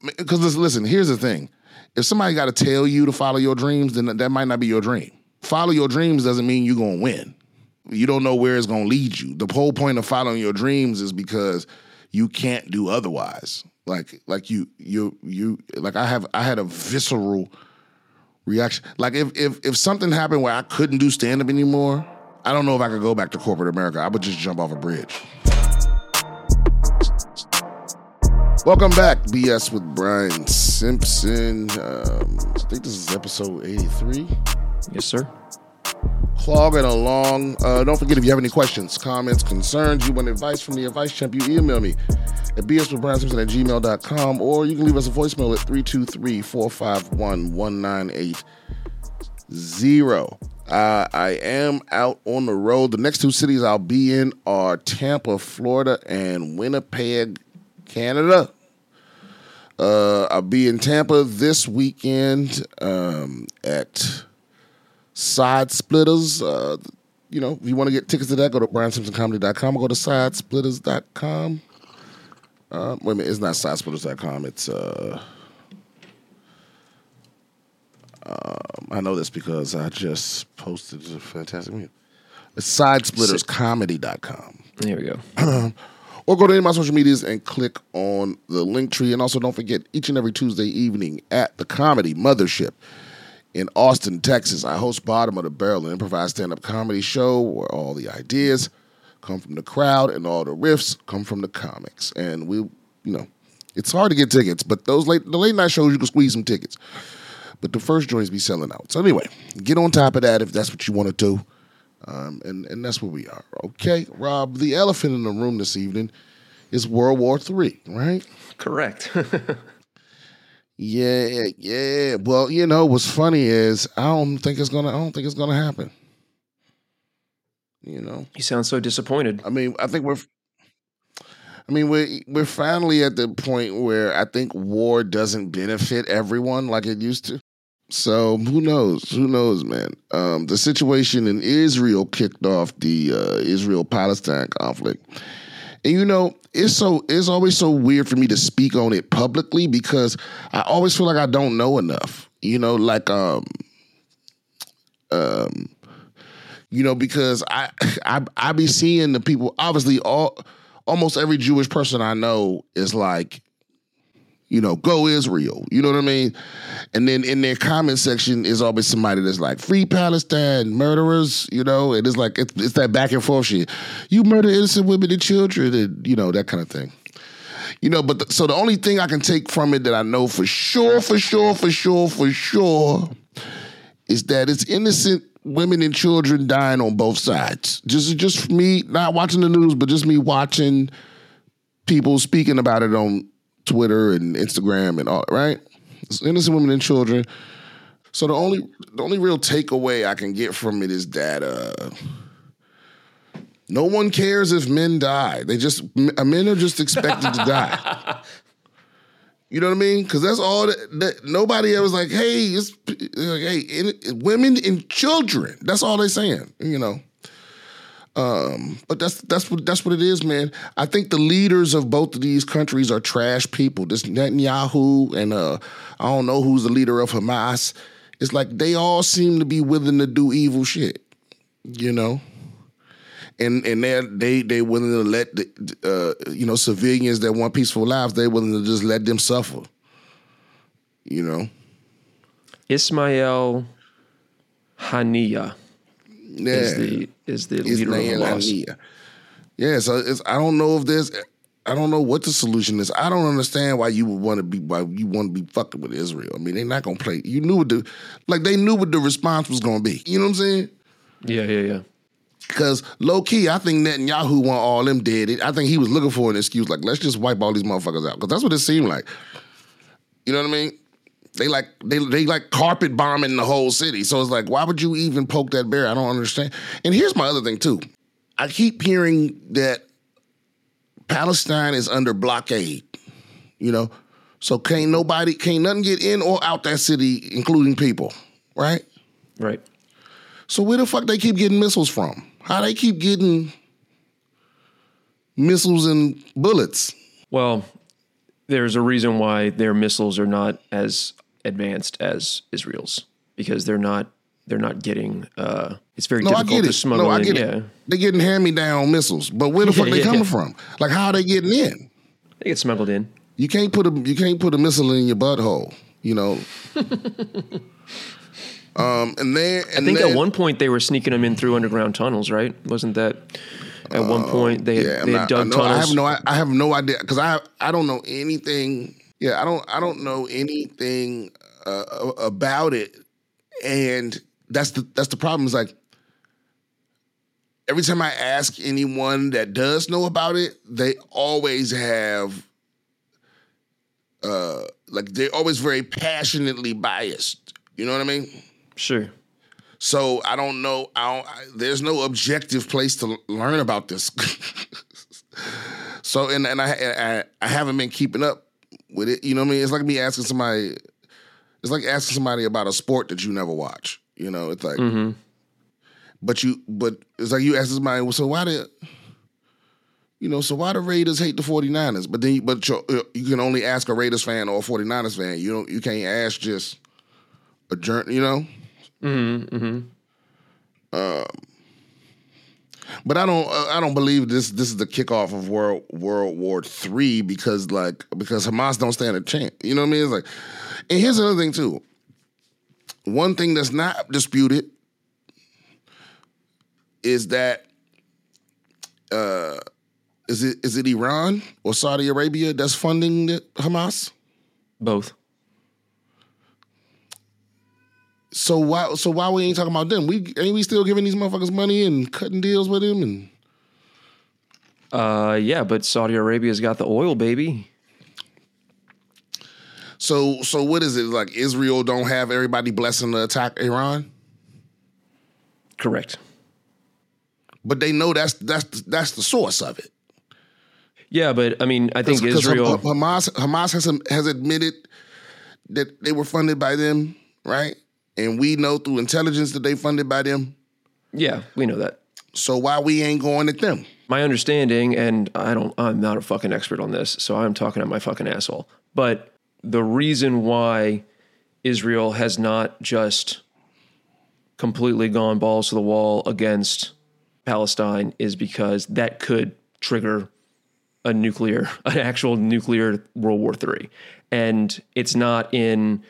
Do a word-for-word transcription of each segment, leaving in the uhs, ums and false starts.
Because listen, here's the thing. If somebody got to tell you to follow your dreams, then that might not be your dream. Follow your dreams doesn't mean you're going to win. You don't know where it's going to lead you. The whole point of following your dreams is because you can't do otherwise. Like, like you, you, you, like I have, I had a visceral reaction. Like if, if, if something happened where I couldn't do stand up anymore, I don't know if I could go back to corporate America. I would just jump off a bridge. Welcome back, B S with Brian Simpson. Um, I think this is episode eighty-three. Yes, sir. Clogging along. Uh, don't forget, if you have any questions, comments, concerns, you want advice from the advice champ, you email me at b s with brian simpson at gmail dot com, or you can leave us a voicemail at three two three, four five one, one nine eight zero. Uh, I am out on the road. The next two cities I'll be in are Tampa, Florida, and Winnipeg, Canada. Uh, I'll be in Tampa this weekend um, at SideSplitters. Uh, you know, if you want to get tickets to that, go to Brian Simpson Comedy dot com or go to SideSplitters dot com. Uh, wait a minute, it's not SideSplitters dot com. It's... Uh, Um, I know this because I just posted a fantastic video. It's Side Splitters Comedy dot com. There we go. Or go to any of my social medias and click on the link tree. And also don't forget, each and every Tuesday evening at the Comedy Mothership in Austin, Texas, I host Bottom of the Barrel, an improvised stand-up comedy show where all the ideas come from the crowd and all the riffs come from the comics. And we, you know, it's hard to get tickets, but those late the late night shows, you can squeeze some tickets. But the first joints be selling out. So anyway, get on top of that if that's what you want to do. Um, and, and that's where we are. Okay, Rob, the elephant in the room this evening is World War Three, right? Correct. yeah, yeah. Well, you know, what's funny is I don't think it's gonna I don't think it's gonna happen. You know. You sound so disappointed. I mean, I think we're I mean, we're, we're finally at the point where I think war doesn't benefit everyone like it used to. So who knows? Who knows, man? Um, the situation in Israel kicked off the uh, Israel-Palestine conflict. And, you know, it's so it's always so weird for me to speak on it publicly because I always feel like I don't know enough, you know, like, um, um, you know, because I, I, I be seeing the people, obviously all... Almost every Jewish person I know is like, you know, go Israel. You know what I mean? And then in their comment section is always somebody that's like, free Palestine, murderers, you know? And it's like, it's, it's that back and forth shit. You murder innocent women and children and, you know, that kind of thing. You know, but the, so the only thing I can take from it that I know for sure, for sure, for sure, for sure, is that it's innocent women and children dying on both sides. Just just me not watching the news, but just me watching people speaking about it on Twitter and Instagram and all, right? It's innocent women and children. So the only the only real takeaway I can get from it is that uh, no one cares if men die. They just men are just expected to die. You know what I mean? Because that's all that, that nobody ever was like, hey, it's, hey, it, women and children. That's all they're saying, you know. Um, but that's that's what that's what it is, man. I think the leaders of both of these countries are trash people. This Netanyahu and uh, I don't know who's the leader of Hamas. It's like they all seem to be willing to do evil shit, you know. And and they they they willing to let the, uh, you know civilians that want peaceful lives, they willing to just let them suffer. You know, Ismail Haniyeh yeah. is the is the leader Ismail of Hamas. Yeah, so it's, I don't know if there's I don't know what the solution is. I don't understand why you would want to be why you want to be fucking with Israel. I mean, they're not gonna play. You knew what the like they knew what the response was gonna be. You know what I'm saying? Yeah, yeah, yeah. Because low-key, I think Netanyahu want all them dead. I think he was looking for an excuse, like, let's just wipe all these motherfuckers out. Because that's what it seemed like. You know what I mean? They like they they like carpet bombing the whole city. So it's like, why would you even poke that bear? I don't understand. And here's my other thing, too. I keep hearing that Palestine is under blockade, you know? So can't nobody, can't nothing get in or out that city, including people, right? Right. So where the fuck they keep getting missiles from? How they keep getting missiles and bullets? Well, there's a reason why their missiles are not as advanced as Israel's, because they're not they're not getting. Uh, it's very no, difficult to smuggle in. No, I get in. it. Yeah. They're getting hand-me-down missiles, but where the fuck yeah, they yeah, coming yeah. from? Like, how are they getting in? They get smuggled in. You can't put a you can't put a missile in your butthole, you know. um, and then and I think then, at one point they were sneaking them in through underground tunnels, right? Wasn't that? At one point, they, uh, yeah, they not, dug I know, tunnels. I have no, I, I have no idea because I, I don't know anything. Yeah, I don't, I don't know anything uh, about it, and that's the that's the problem. Is like every time I ask anyone that does know about it, they always have, uh, like they're always very passionately biased. You know what I mean? Sure. So I don't know. I don't, I, there's no objective place to l- learn about this. so and and I, I I haven't been keeping up with it. You know what I mean? It's like me asking somebody. It's like asking somebody about a sport that you never watch. You know, it's like. Mm-hmm. But you, but it's like you ask somebody. Well, so why did, you know? So why do Raiders hate the 49ers? But then, you, but you can only ask a Raiders fan or a 49ers fan. You don't. You can't ask just a journey. You know. Mm-hmm, mm-hmm. Um, but I don't. Uh, I don't believe this. This is the kickoff of World World War Three because, like, because Hamas don't stand a chance. You know what I mean? It's like, and here's another thing too. One thing that's not disputed is that uh, is it is it Iran or Saudi Arabia that's funding the Hamas? Both. So why so why we ain't talking about them? We ain't we still giving these motherfuckers money and cutting deals with them and uh yeah, but Saudi Arabia's got the oil, baby. So so what is it? Like Israel don't have everybody blessing to attack Iran? Correct. But they know that's that's that's the source of it. Yeah, but I mean I think Israel Hamas Hamas has has admitted that they were funded by them, right? And we know through intelligence that they funded by them. Yeah, we know that. So why we ain't going at them? My understanding, and I don't, I'm not a fucking expert on this, so I'm talking out my fucking asshole. But the reason why Israel has not just completely gone balls to the wall against Palestine is because that could trigger a nuclear, an actual nuclear World War Three, and it's not in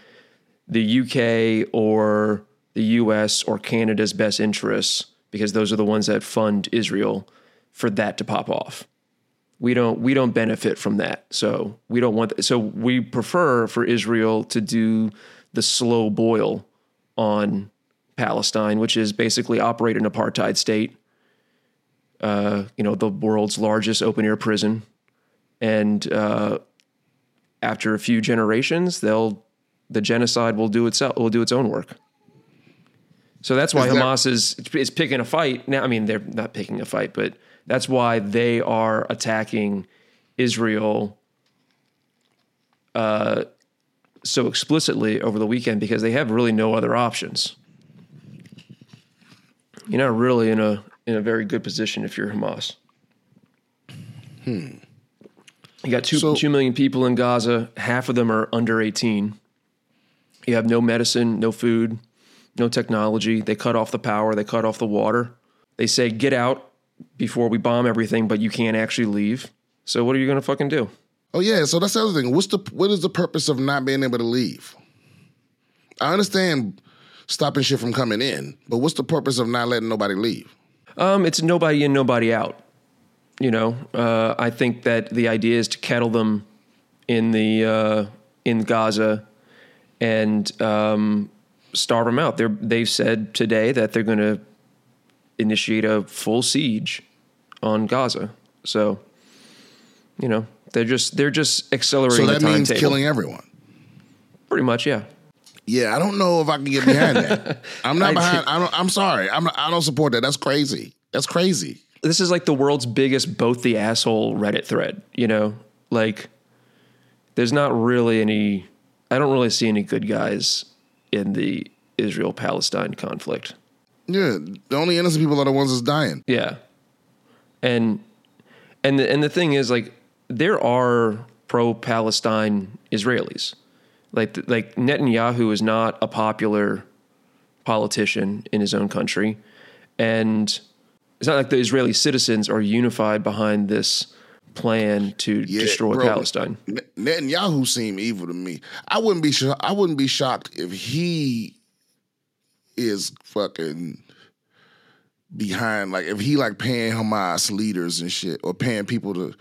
the U K or the U S or Canada's best interests, because those are the ones that fund Israel, for that to pop off. We don't we don't benefit from that. So we don't want that. So we prefer for Israel to do the slow boil on Palestine, which is basically operate an apartheid state, uh, you know, the world's largest open air prison. And uh, after a few generations, they'll the genocide will do itself will do its own work. So that's why Isn't Hamas that, is is picking a fight now. I mean, they're not picking a fight, but that's why they are attacking Israel uh, so explicitly over the weekend, because they have really no other options. You're not really in a in a very good position if you're Hamas. Hmm. You got two, so, two million people in Gaza. Half of them are under eighteen. You have no medicine, no food, no technology. They cut off the power. They cut off the water. They say, get out before we bomb everything, but you can't actually leave. So what are you going to fucking do? Oh, yeah. So that's the other thing. What's the, what is the purpose of not being able to leave? I understand stopping shit from coming in, but what's the purpose of not letting nobody leave? Um, it's nobody in, nobody out. You know, uh, I think that the idea is to kettle them in the uh, in Gaza and um, starve them out. They're, they've said today that they're going to initiate a full siege on Gaza. So, you know, they're just they're just accelerating the timetable. So that means killing everyone. Pretty much, yeah. Yeah, I don't know if I can get behind that. I'm not I behind. T- I don't, I'm sorry. I'm not, I don't support that. That's crazy. That's crazy. This is like the world's biggest both the asshole Reddit thread, you know, like there's not really any, I don't really see any good guys in the Israel-Palestine conflict. Yeah. The only innocent people are the ones that's dying. Yeah. And, and, the, and the thing is, like, there are pro-Palestine Israelis. Like, like Netanyahu is not a popular politician in his own country. And it's not like the Israeli citizens are unified behind this plan to yeah, destroy bro, Palestine. Netanyahu seemed evil to me. I wouldn't be sho- I wouldn't be shocked if he is fucking behind, like if he like paying Hamas leaders and shit, or paying people to,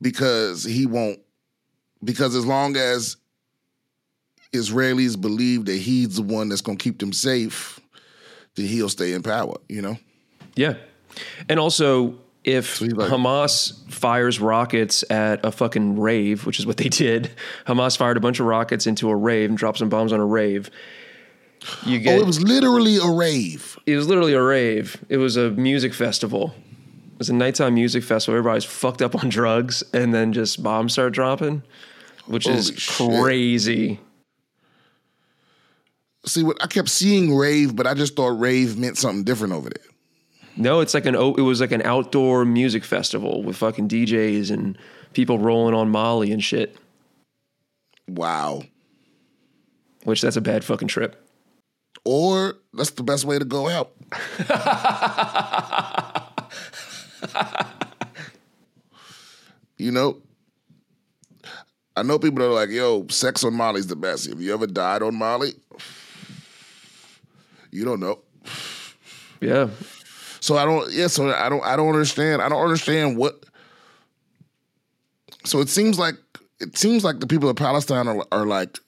because he won't, because as long as Israelis believe that he's the one that's going to keep them safe, then he'll stay in power, you know? Yeah. And also, if so like, Hamas fires rockets at a fucking rave, which is what they did, Hamas fired a bunch of rockets into a rave and dropped some bombs on a rave. You get, oh, it was literally a rave. It was literally a rave. It was a music festival. It was a nighttime music festival. Everybody's fucked up on drugs, and then just bombs start dropping, which Holy is crazy. Shit. See, what I kept seeing rave, but I just thought rave meant something different over there. No, it's like an it was like an outdoor music festival with fucking D Js and people rolling on Molly and shit. Wow. Which that's a bad fucking trip. Or that's the best way to go out. You know, I know people that are like, yo, sex on Molly's the best. Have you ever died on Molly? You don't know. Yeah. So I don't, yeah, so I don't, I don't understand. I don't understand what, so it seems like, it seems like the people of Palestine are, are like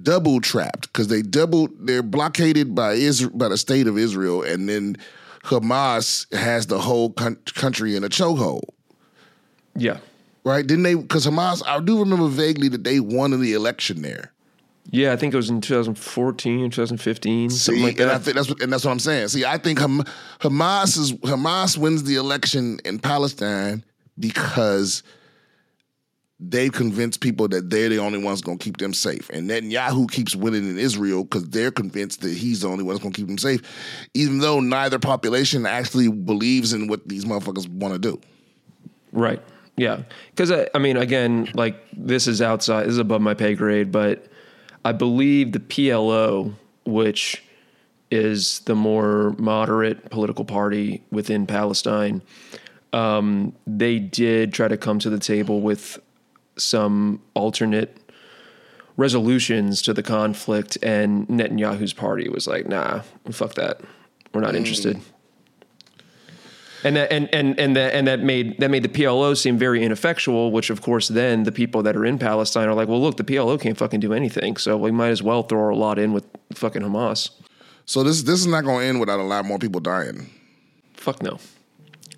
double trapped because they double, they're blockaded by Israel, by the state of Israel. And then Hamas has the whole con- country in a chokehold. Yeah. Right. Didn't they, because Hamas, I do remember vaguely that they won the election there. Yeah, I think it was in twenty fourteen, twenty fifteen, See, something like that. And, I think that's what, and that's what I'm saying. See, I think Ham- Hamas is Hamas wins the election in Palestine because they convince people that they're the only ones going to keep them safe. And Netanyahu keeps winning in Israel because they're convinced that he's the only one that's going to keep them safe, even though neither population actually believes in what these motherfuckers want to do. Right, yeah. Because, I, I mean, again, like, this is outside, this is above my pay grade, but I believe the P L O, which is the more moderate political party within Palestine, um, they did try to come to the table with some alternate resolutions to the conflict, and Netanyahu's party was like, nah, fuck that. We're not mm. interested. And that, and, and, and, that, and that made that made the P L O seem very ineffectual, which, of course, then the people that are in Palestine are like, well, look, the P L O can't fucking do anything, so we might as well throw our lot in with fucking Hamas. So this, this is not going to end without a lot more people dying. Fuck no.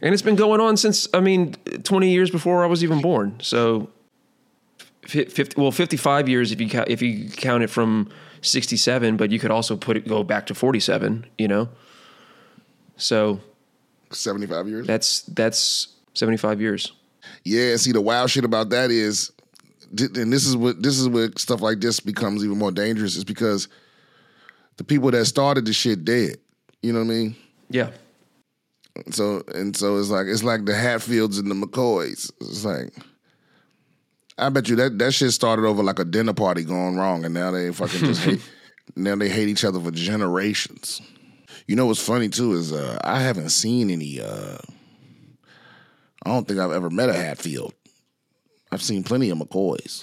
And it's been going on since, I mean, twenty years before I was even born. So, fifty, well, fifty-five years if you count, if you count it from sixty-seven, but you could also put it go back to forty-seven, you know? So seventy-five years? That's that's seventy-five years. Yeah, see, the wild shit about that is, and this is what this is where stuff like this becomes even more dangerous, is because the people that started the shit dead. You know what I mean? Yeah. So and so it's like it's like the Hatfields and the McCoys. It's like, I bet you that, that shit started over like a dinner party going wrong, and now they fucking just hate now they hate each other for generations. You know what's funny, too, is uh, I haven't seen any, uh, I don't think I've ever met a Hatfield. I've seen plenty of McCoys.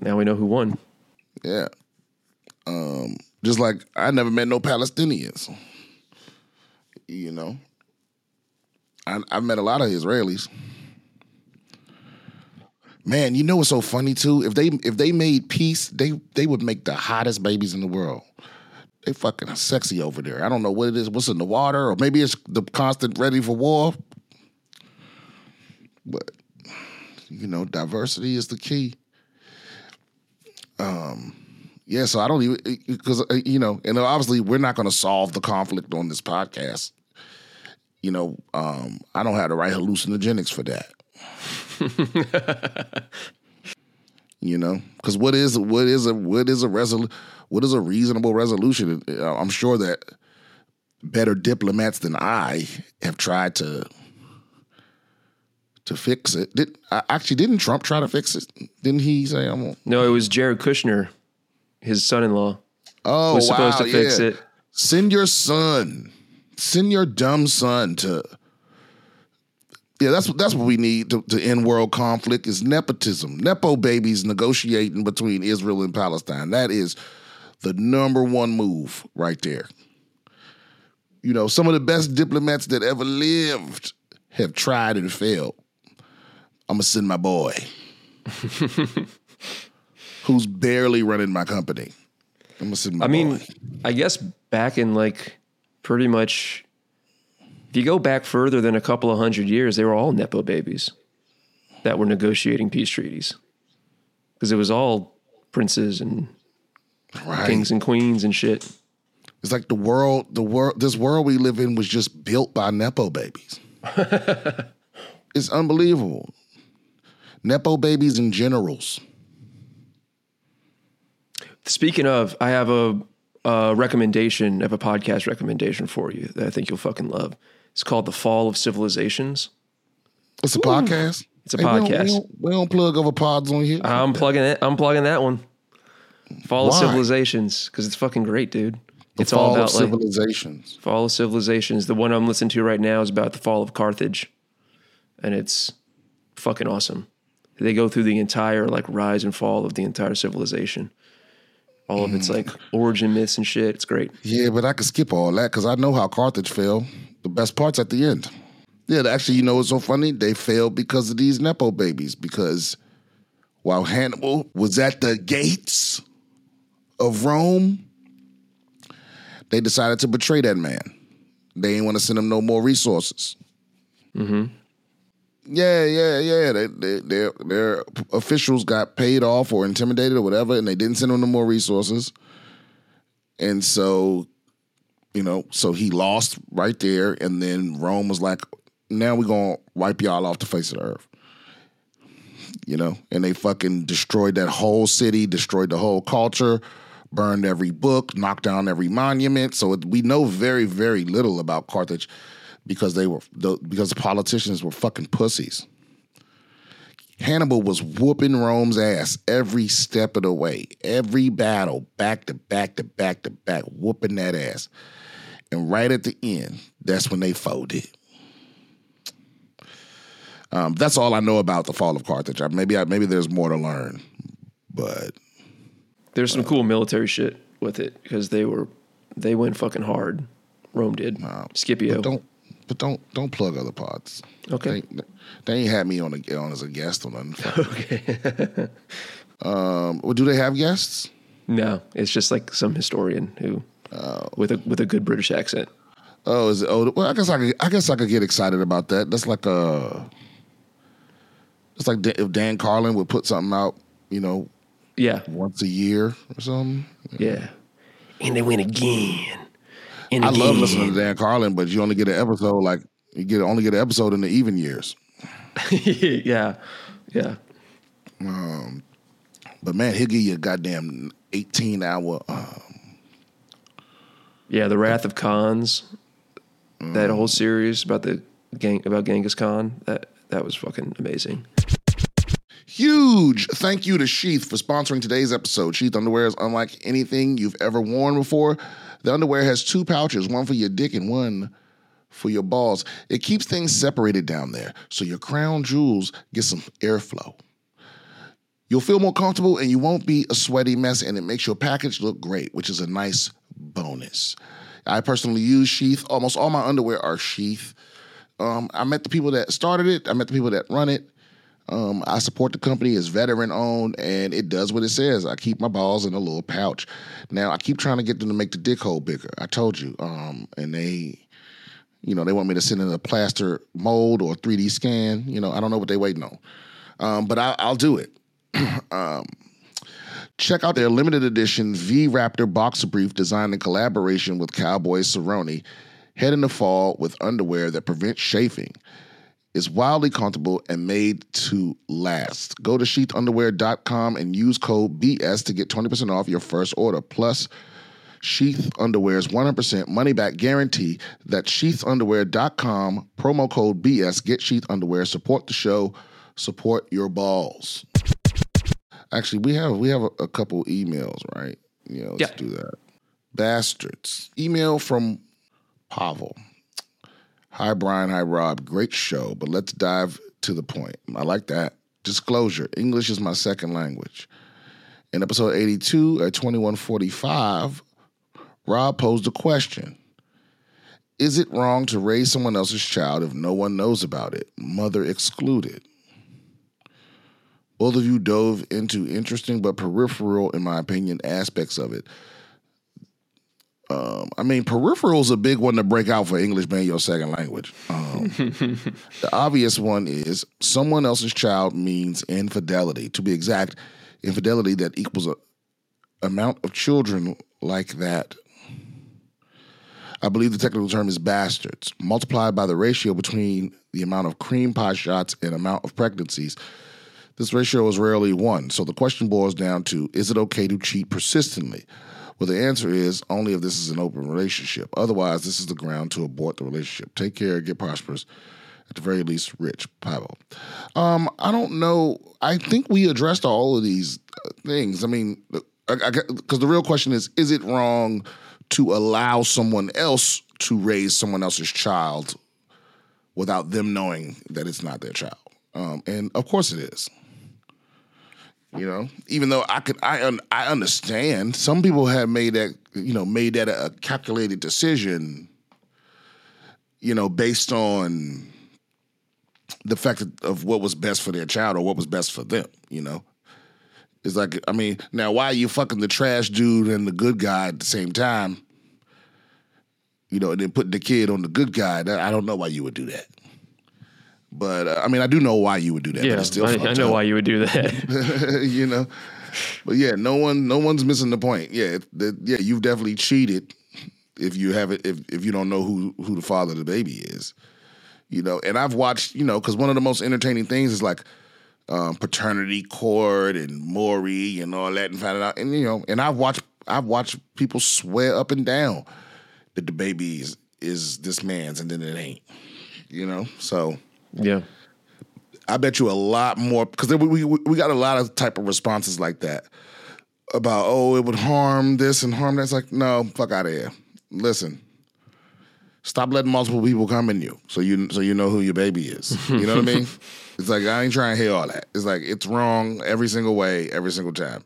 Now we know who won. Yeah. Um, just like I never met no Palestinians. You know? I, I've met a lot of Israelis. Man, you know what's so funny, too? If they if they made peace, they they would make the hottest babies in the world. They fucking are sexy over there. I don't know what it is, what's in the water, or maybe it's the constant ready for war. But, you know, diversity is the key. Um, yeah, so I don't even, because, you know, and obviously we're not going to solve the conflict on this podcast. You know, um, I don't have the right hallucinogenics for that. You know, because what is what is a what is a resolu- what is a reasonable resolution? I'm sure that better diplomats than I have tried to to to fix it. Did actually didn't Trump try to fix it? Didn't he say I'm on? No, it was Jared Kushner, his son-in-law. Oh, was supposed wow, to fix yeah. it. Send your son, send your dumb son to. Yeah, that's that's what we need to, to end world conflict is nepotism. Nepo babies negotiating between Israel and Palestine. That is the number one move right there. You know, some of the best diplomats that ever lived have tried and failed. I'm going to send my boy who's barely running my company. I'm going to send my I boy. mean, I guess back in like pretty much, if you go back further than a couple of hundred years, they were all Nepo babies that were negotiating peace treaties because it was all princes and right. kings and queens and shit. It's like the world, the world, this world we live in was just built by Nepo babies. It's unbelievable. Nepo babies and generals. Speaking of, I have a, a recommendation, I have a podcast recommendation for you that I think you'll fucking love. It's called The Fall of Civilizations. It's a Ooh. podcast? It's a hey, podcast. We don't, we, don't, we don't plug other pods on here. I'm plugging it. I'm plugging that one. Fall Why? of Civilizations, because it's fucking great, dude. The it's all about of civilizations. Like, Fall of Civilizations. The one I'm listening to right now is about the fall of Carthage, and it's fucking awesome. They go through the entire like rise and fall of the entire civilization, all mm. of its like origin myths and shit. It's great. Yeah, but I could skip all that because I know how Carthage fell. The best part's at the end. Yeah, actually, you know what's so funny? They failed because of these Nepo babies. Because while Hannibal was at the gates of Rome, they decided to betray that man. They ain't want to send him no more resources. Mm-hmm. Yeah, yeah, yeah. They, they, their, their officials got paid off or intimidated or whatever, and they didn't send him no more resources. And so, you know, so he lost right there. And then Rome was like, now we're going to wipe y'all off the face of the earth. You know, and they fucking destroyed that whole city, destroyed the whole culture, burned every book, knocked down every monument. So it, we know very, very little about Carthage because they were the, because the politicians were fucking pussies. Hannibal was whooping Rome's ass every step of the way, every battle, back to back to back to back, whooping that ass. And right at the end, that's when they folded. Um, that's all I know about the fall of Carthage. I, maybe I, maybe there's more to learn, but. There's some cool military shit with it because they were, they went fucking hard. Rome did. Nah, Scipio. But don't, but don't, don't plug other pods. Okay. They, they ain't had me on, a, on as a guest or nothing. Okay. um, well, do they have guests? No, it's just like some historian who, oh. with a with a good British accent. Oh, is it? Oh, well, I guess I could, I guess I could get excited about that. That's like a, it's like if Dan Carlin would put something out, you know. Yeah. Once a year or something. Yeah. yeah. And they win again. And I again. love listening to Dan Carlin, but you only get an episode like you get only get an episode in the even years. yeah. Yeah. Um but man, he'll give you a goddamn eighteen hour um Yeah, the Wrath of Khans. Um, that whole series about the gang about Genghis Khan. That that was fucking amazing. Huge thank you to Sheath for sponsoring today's episode. Sheath underwear is unlike anything you've ever worn before. The underwear has two pouches, one for your dick and one for your balls. It keeps things separated down there so your crown jewels get some airflow. You'll feel more comfortable and you won't be a sweaty mess, and it makes your package look great, which is a nice bonus. I personally use Sheath. Almost all my underwear are Sheath. Um, I met the people that started it. I met the people that run it. Um, I support the company. It's veteran-owned, and it does what it says. I keep my balls in a little pouch. Now, I keep trying to get them to make the dick hole bigger. I told you. Um, and they, you know, they want me to send in a plaster mold or a three D scan. You know, I don't know what they're waiting on. Um, but I, I'll do it. um, check out their limited edition V Raptor boxer brief designed in collaboration with Cowboy Cerrone. Head in the fall with underwear that prevents chafing. It's wildly comfortable and made to last. Go to Sheath Underwear dot com and use code B S to get twenty percent off your first order. Plus, Sheath Underwear's one hundred percent money-back guarantee. That's Sheath Underwear dot com, promo code B S. Get Sheath Underwear. Support the show. Support your balls. Actually, we have we have a, a couple emails, right? Yeah, let's yeah. do that. Bastards. Email from Pavel. Hi, Brian. Hi, Rob. Great show, but let's dive to the point. I like that. Disclosure. English is my second language. In episode eighty-two at twenty-one forty-five, Rob posed a question. Is it wrong to raise someone else's child if no one knows about it? Mother excluded. Both of you dove into interesting but peripheral, in my opinion, aspects of it. Um, I mean, peripheral's a big one to break out for English being your second language. Um, the obvious one is someone else's child means infidelity. To be exact, infidelity that equals a amount of children like that. I believe the technical term is bastards, multiplied by the ratio between the amount of cream pie shots and amount of pregnancies. This ratio is rarely one, so the question boils down to, is it okay to cheat persistently? Well, the answer is only if this is an open relationship. Otherwise, this is the ground to abort the relationship. Take care, get prosperous, at the very least, rich. Pavel. Um, I don't know. I think we addressed all of these things. I mean, because the real question is, is it wrong to allow someone else to raise someone else's child without them knowing that it's not their child? Um, and of course it is. You know, even though I could, I un, I understand some people have made that, you know, made that a calculated decision, you know, based on the fact of what was best for their child or what was best for them. You know, it's like, I mean, now why are you fucking the trash dude and the good guy at the same time? You know, and then putting the kid on the good guy. I don't know why you would do that. But, uh, I mean, I do know why you would do that. Yeah, but it's still I, I know up. why you would do that. You know? But, yeah, no one, no one's missing the point. Yeah, the, yeah, you've definitely cheated if you haven't, if, if you don't know who, who the father of the baby is. You know? And I've watched, you know, because one of the most entertaining things is, like, um, Paternity Court and Maury and all that and finding out. And, you know, and I've watched, I've watched people swear up and down that the baby is, is this man's and then it ain't. You know? So... yeah, I bet you a lot more because we, we we got a lot of type of responses like that about, oh, it would harm this and harm that. It's like, no, fuck out of here. Listen, stop letting multiple people come in you so you so you know who your baby is. You know what I mean? It's like, I ain't trying to hear all that. It's like, it's wrong every single way, every single time.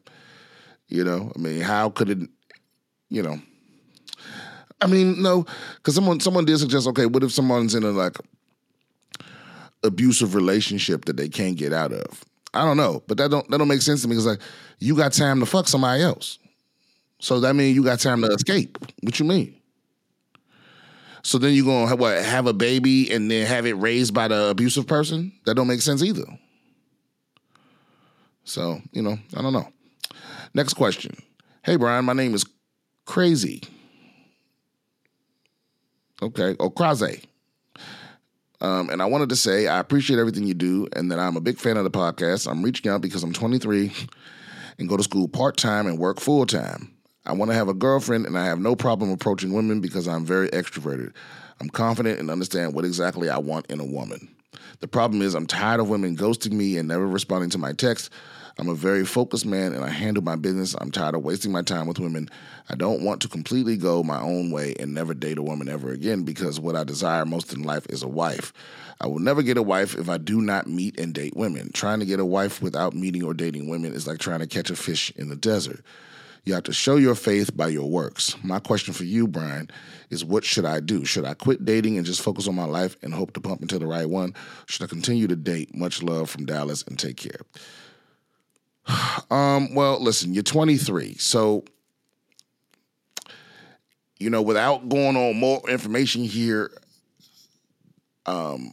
You know, I mean, how could it? You know, I mean, no, because someone someone did suggest, okay, what if someone's in a like. abusive relationship that they can't get out of. I don't know, but that don't that don't make sense to me because like you got time to fuck somebody else, so that means you got time to escape. What you mean? So then you gonna have, what have a baby and then have it raised by the abusive person? That don't make sense either. So you know, I don't know. Next question. Hey Brian, my name is Crazy. Okay, oh Crazy. Um, and I wanted to say I appreciate everything you do and that I'm a big fan of the podcast. I'm reaching out because I'm twenty-three and go to school part-time and work full-time. I want to have a girlfriend, and I have no problem approaching women because I'm very extroverted. I'm confident and understand what exactly I want in a woman. The problem is I'm tired of women ghosting me and never responding to my texts. I'm a very focused man, and I handle my business. I'm tired of wasting my time with women. I don't want to completely go my own way and never date a woman ever again because what I desire most in life is a wife. I will never get a wife if I do not meet and date women. Trying to get a wife without meeting or dating women is like trying to catch a fish in the desert. You have to show your faith by your works. My question for you, Brian, is what should I do? Should I quit dating and just focus on my life and hope to bump into the right one? Should I continue to date? Much love from Dallas, and take care. Um, well, listen, you're twenty-three, so, you know, without going on more information here, um,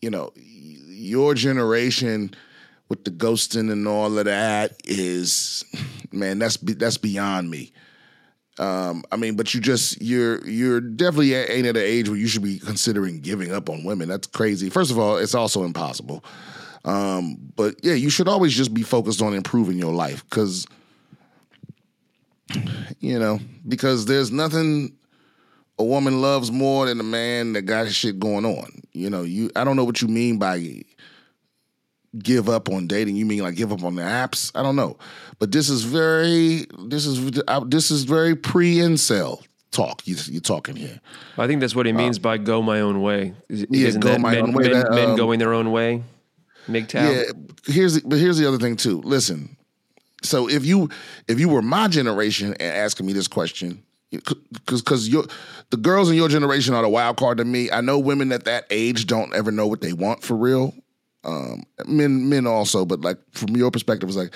you know, your generation with the ghosting and all of that is, man, that's that's beyond me. Um, I mean, but you just, you're you're definitely ain't at an age where you should be considering giving up on women. That's crazy. First of all, it's also impossible. Um, but yeah, you should always just be focused on improving your life because You know, because there's nothing a woman loves more than a man that got his shit going on. You know, you I don't know what you mean by give up on dating. You mean like give up on the apps? I don't know. But this is very this is this is very pre-incel talk you, you're talking here. I think that's what he means uh, by go my own way. Is, yeah, isn't go that my men, own way. Men, that, um, men going their own way. M G T O W. Yeah, here's the, but here's the other thing too. Listen. So if you if you were my generation and asking me this question, because because the girls in your generation are the wild card to me. I know women at that age don't ever know what they want for real. Um, men men also, but like from your perspective, it's like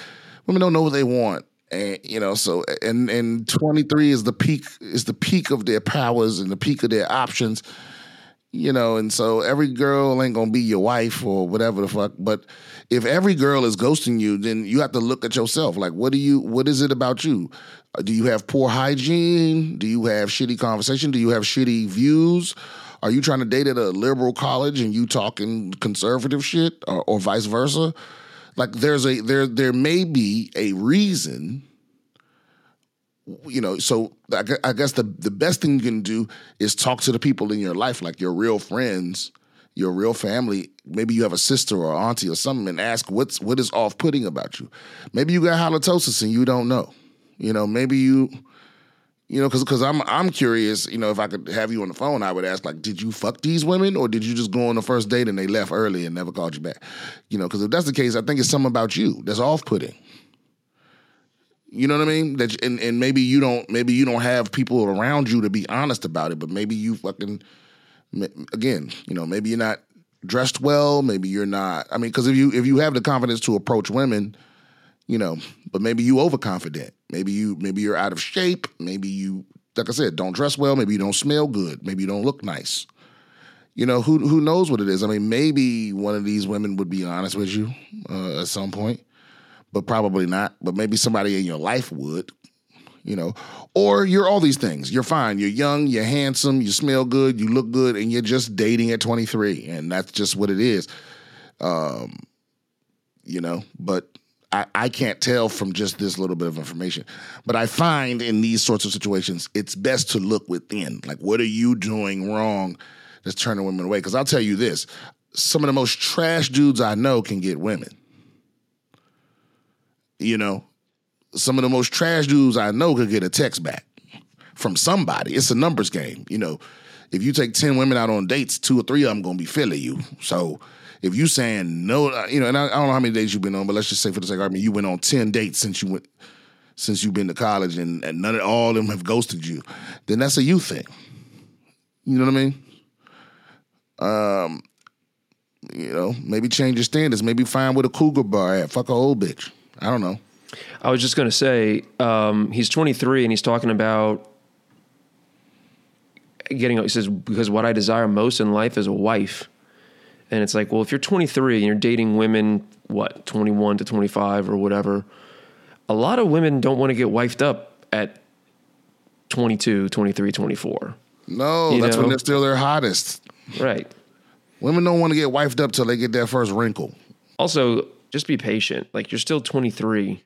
women don't know what they want, and you know. So and and twenty-three is the peak is the peak of their powers and the peak of their options, you know. And so every girl ain't gonna be your wife or whatever the fuck. But if every girl is ghosting you, then you have to look at yourself. Like, what do you? What is it about you? Do you have poor hygiene? Do you have shitty conversation? Do you have shitty views? Are you trying to date at a liberal college and you talking conservative shit, or, or vice versa? Like, there's a there there may be a reason. You know, so I guess the, the best thing you can do is talk to the people in your life, like your real friends, your real family. Maybe you have a sister or auntie or something, and ask what's what is off-putting about you. Maybe you got halitosis and you don't know. You know, maybe you, you know, because because I'm I'm curious. You know, if I could have you on the phone, I would ask like, did you fuck these women, or did you just go on the first date and they left early and never called you back? You know, because if that's the case, I think it's something about you that's off-putting. You know what I mean? That and, and maybe you don't maybe you don't have people around you to be honest about it, but maybe you fucking again, you know, maybe you're not dressed well, maybe you're not. I mean, cuz if you if you have the confidence to approach women, you know, but maybe you overconfident. Maybe you maybe you're out of shape, maybe you like I said, don't dress well, maybe you don't smell good, maybe you don't look nice. You know, who who knows what it is? I mean, maybe one of these women would be honest with you uh, at some point. But probably not. But maybe somebody in your life would, you know. Or you're all these things. You're fine. You're young. You're handsome. You smell good. You look good. And you're just dating at twenty-three. And that's just what it is. Um, you know, but I, I can't tell from just this little bit of information. But I find in these sorts of situations, it's best to look within. Like, what are you doing wrong that's turning women away? Because I'll tell you this. Some of the most trash dudes I know can get women. You know, some of the most trash dudes I know could get a text back from somebody. It's a numbers game. You know, if you take ten women out on dates, two or three of them going to be feeling you. So if you saying no, you know, and I, I don't know how many dates you've been on, but let's just say for the sake of argument, you went on ten dates since you went, since you've been to college and, and none of all of them have ghosted you. Then that's a you thing. You know what I mean? Um, you know, maybe change your standards. Maybe find where the cougar bar at. Fuck a old bitch. I don't know. I was just going to say, um, he's twenty-three and he's talking about getting, he says, because what I desire most in life is a wife. And it's like, well, if you're twenty-three and you're dating women, what, twenty-one to twenty-five or whatever, a lot of women don't want to get wifed up at twenty-two, twenty-three, twenty-four. No, you that's know? When they're still their hottest. Right. Women don't want to get wifed up till they get their first wrinkle. Also, just be patient. Like, you're still twenty-three.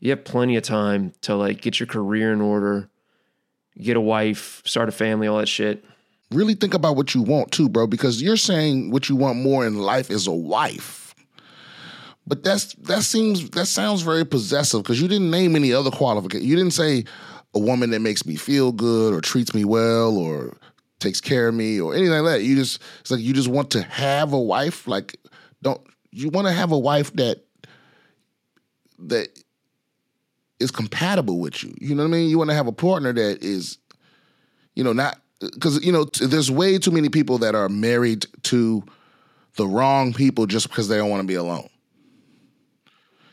You have plenty of time to, like, get your career in order, get a wife, start a family, all that shit. Really think about what you want, too, bro, because you're saying what you want more in life is a wife. But that's that seems that sounds very possessive because you didn't name any other qualification. You didn't say a woman that makes me feel good or treats me well or takes care of me or anything like that. You just it's like you just want to have a wife. Like, don't. You want to have a wife that that is compatible with you. You know what I mean? You want to have a partner that is, you know, not because, you know, t- there's way too many people that are married to the wrong people just because they don't want to be alone.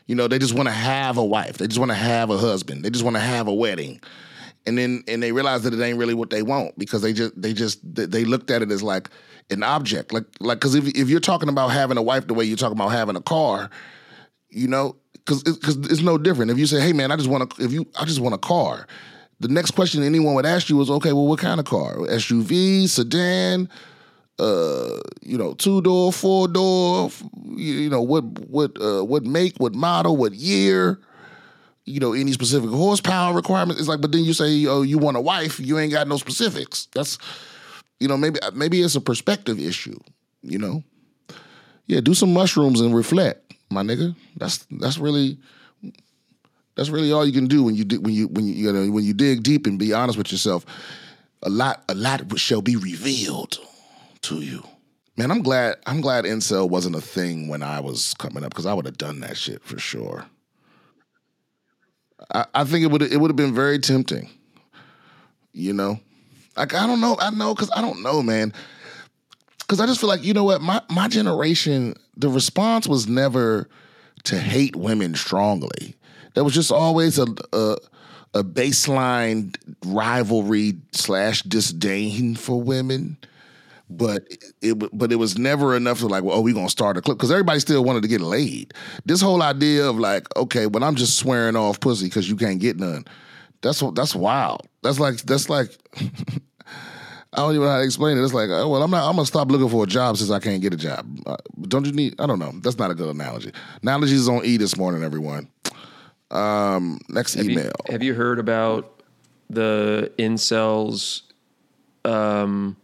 You know, they just want to have a wife. They just want to have a husband. They just want to have a wedding. And then and they realize that it ain't really what they want because they just they just they looked at it as like an object, like like because if if you're talking about having a wife the way you're talking about having a car, you know, because because it's no different. If you say, hey man, I just want a if you I just want a car, the next question anyone would ask you is, okay, well, what kind of car? S U V, sedan, uh, you know, two door, four door, you know, what what uh, what make, what model, what year, you know, any specific horsepower requirements. It's like, but then you say, oh, you want a wife, you ain't got no specifics. That's, you know, maybe maybe it's a perspective issue, you know? Yeah, do some mushrooms and reflect, my nigga. That's that's really that's really all you can do when you when you when you, you know, when you dig deep and be honest with yourself. A lot a lot shall be revealed to you. Man, I'm glad I'm glad incel wasn't a thing when I was coming up, because I would have done that shit for sure. I, I think it would it would have been very tempting, you know. Like I don't know, I know because I don't know, man. Because I just feel like, you know what, my my generation, the response was never to hate women strongly. There was just always a a, a baseline rivalry slash disdain for women. But it but it was never enough to like, well, oh, we're going to start a clip. Because everybody still wanted to get laid. This whole idea of like, okay, but I'm just swearing off pussy because you can't get none. That's that's wild. That's like, that's like I don't even know how to explain it. It's like, oh, well, I'm not, I'm going to stop looking for a job since I can't get a job. Uh, don't you need, I don't know. That's not a good analogy. Analogies on E this morning, everyone. Um, next have email. You, have you heard about the incels um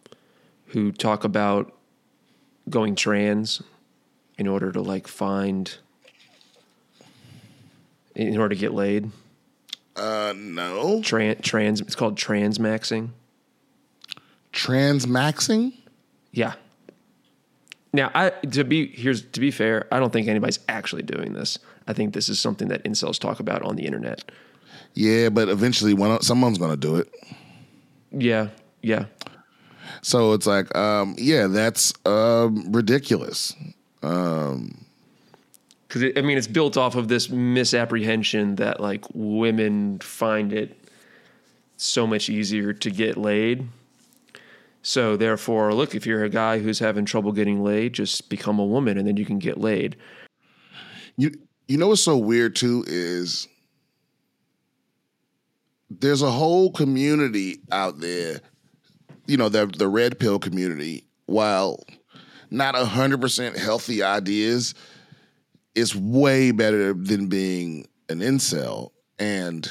who talk about going trans in order to like find, in order to get laid? Uh, no. Tran, trans, it's called transmaxing. Transmaxing? Yeah. Now, I to be here's to be fair, I don't think anybody's actually doing this. I think this is something that incels talk about on the internet. Yeah, but eventually, one someone's gonna do it. Yeah. Yeah. So it's like, um, yeah, that's um, ridiculous. Um, 'cause it, I mean, it's built off of this misapprehension that like women find it so much easier to get laid. So therefore, look, if you're a guy who's having trouble getting laid, just become a woman and then you can get laid. You you know what's so weird too is there's a whole community out there, you know, the the red pill community, while not one hundred percent healthy ideas, is way better than being an incel. And,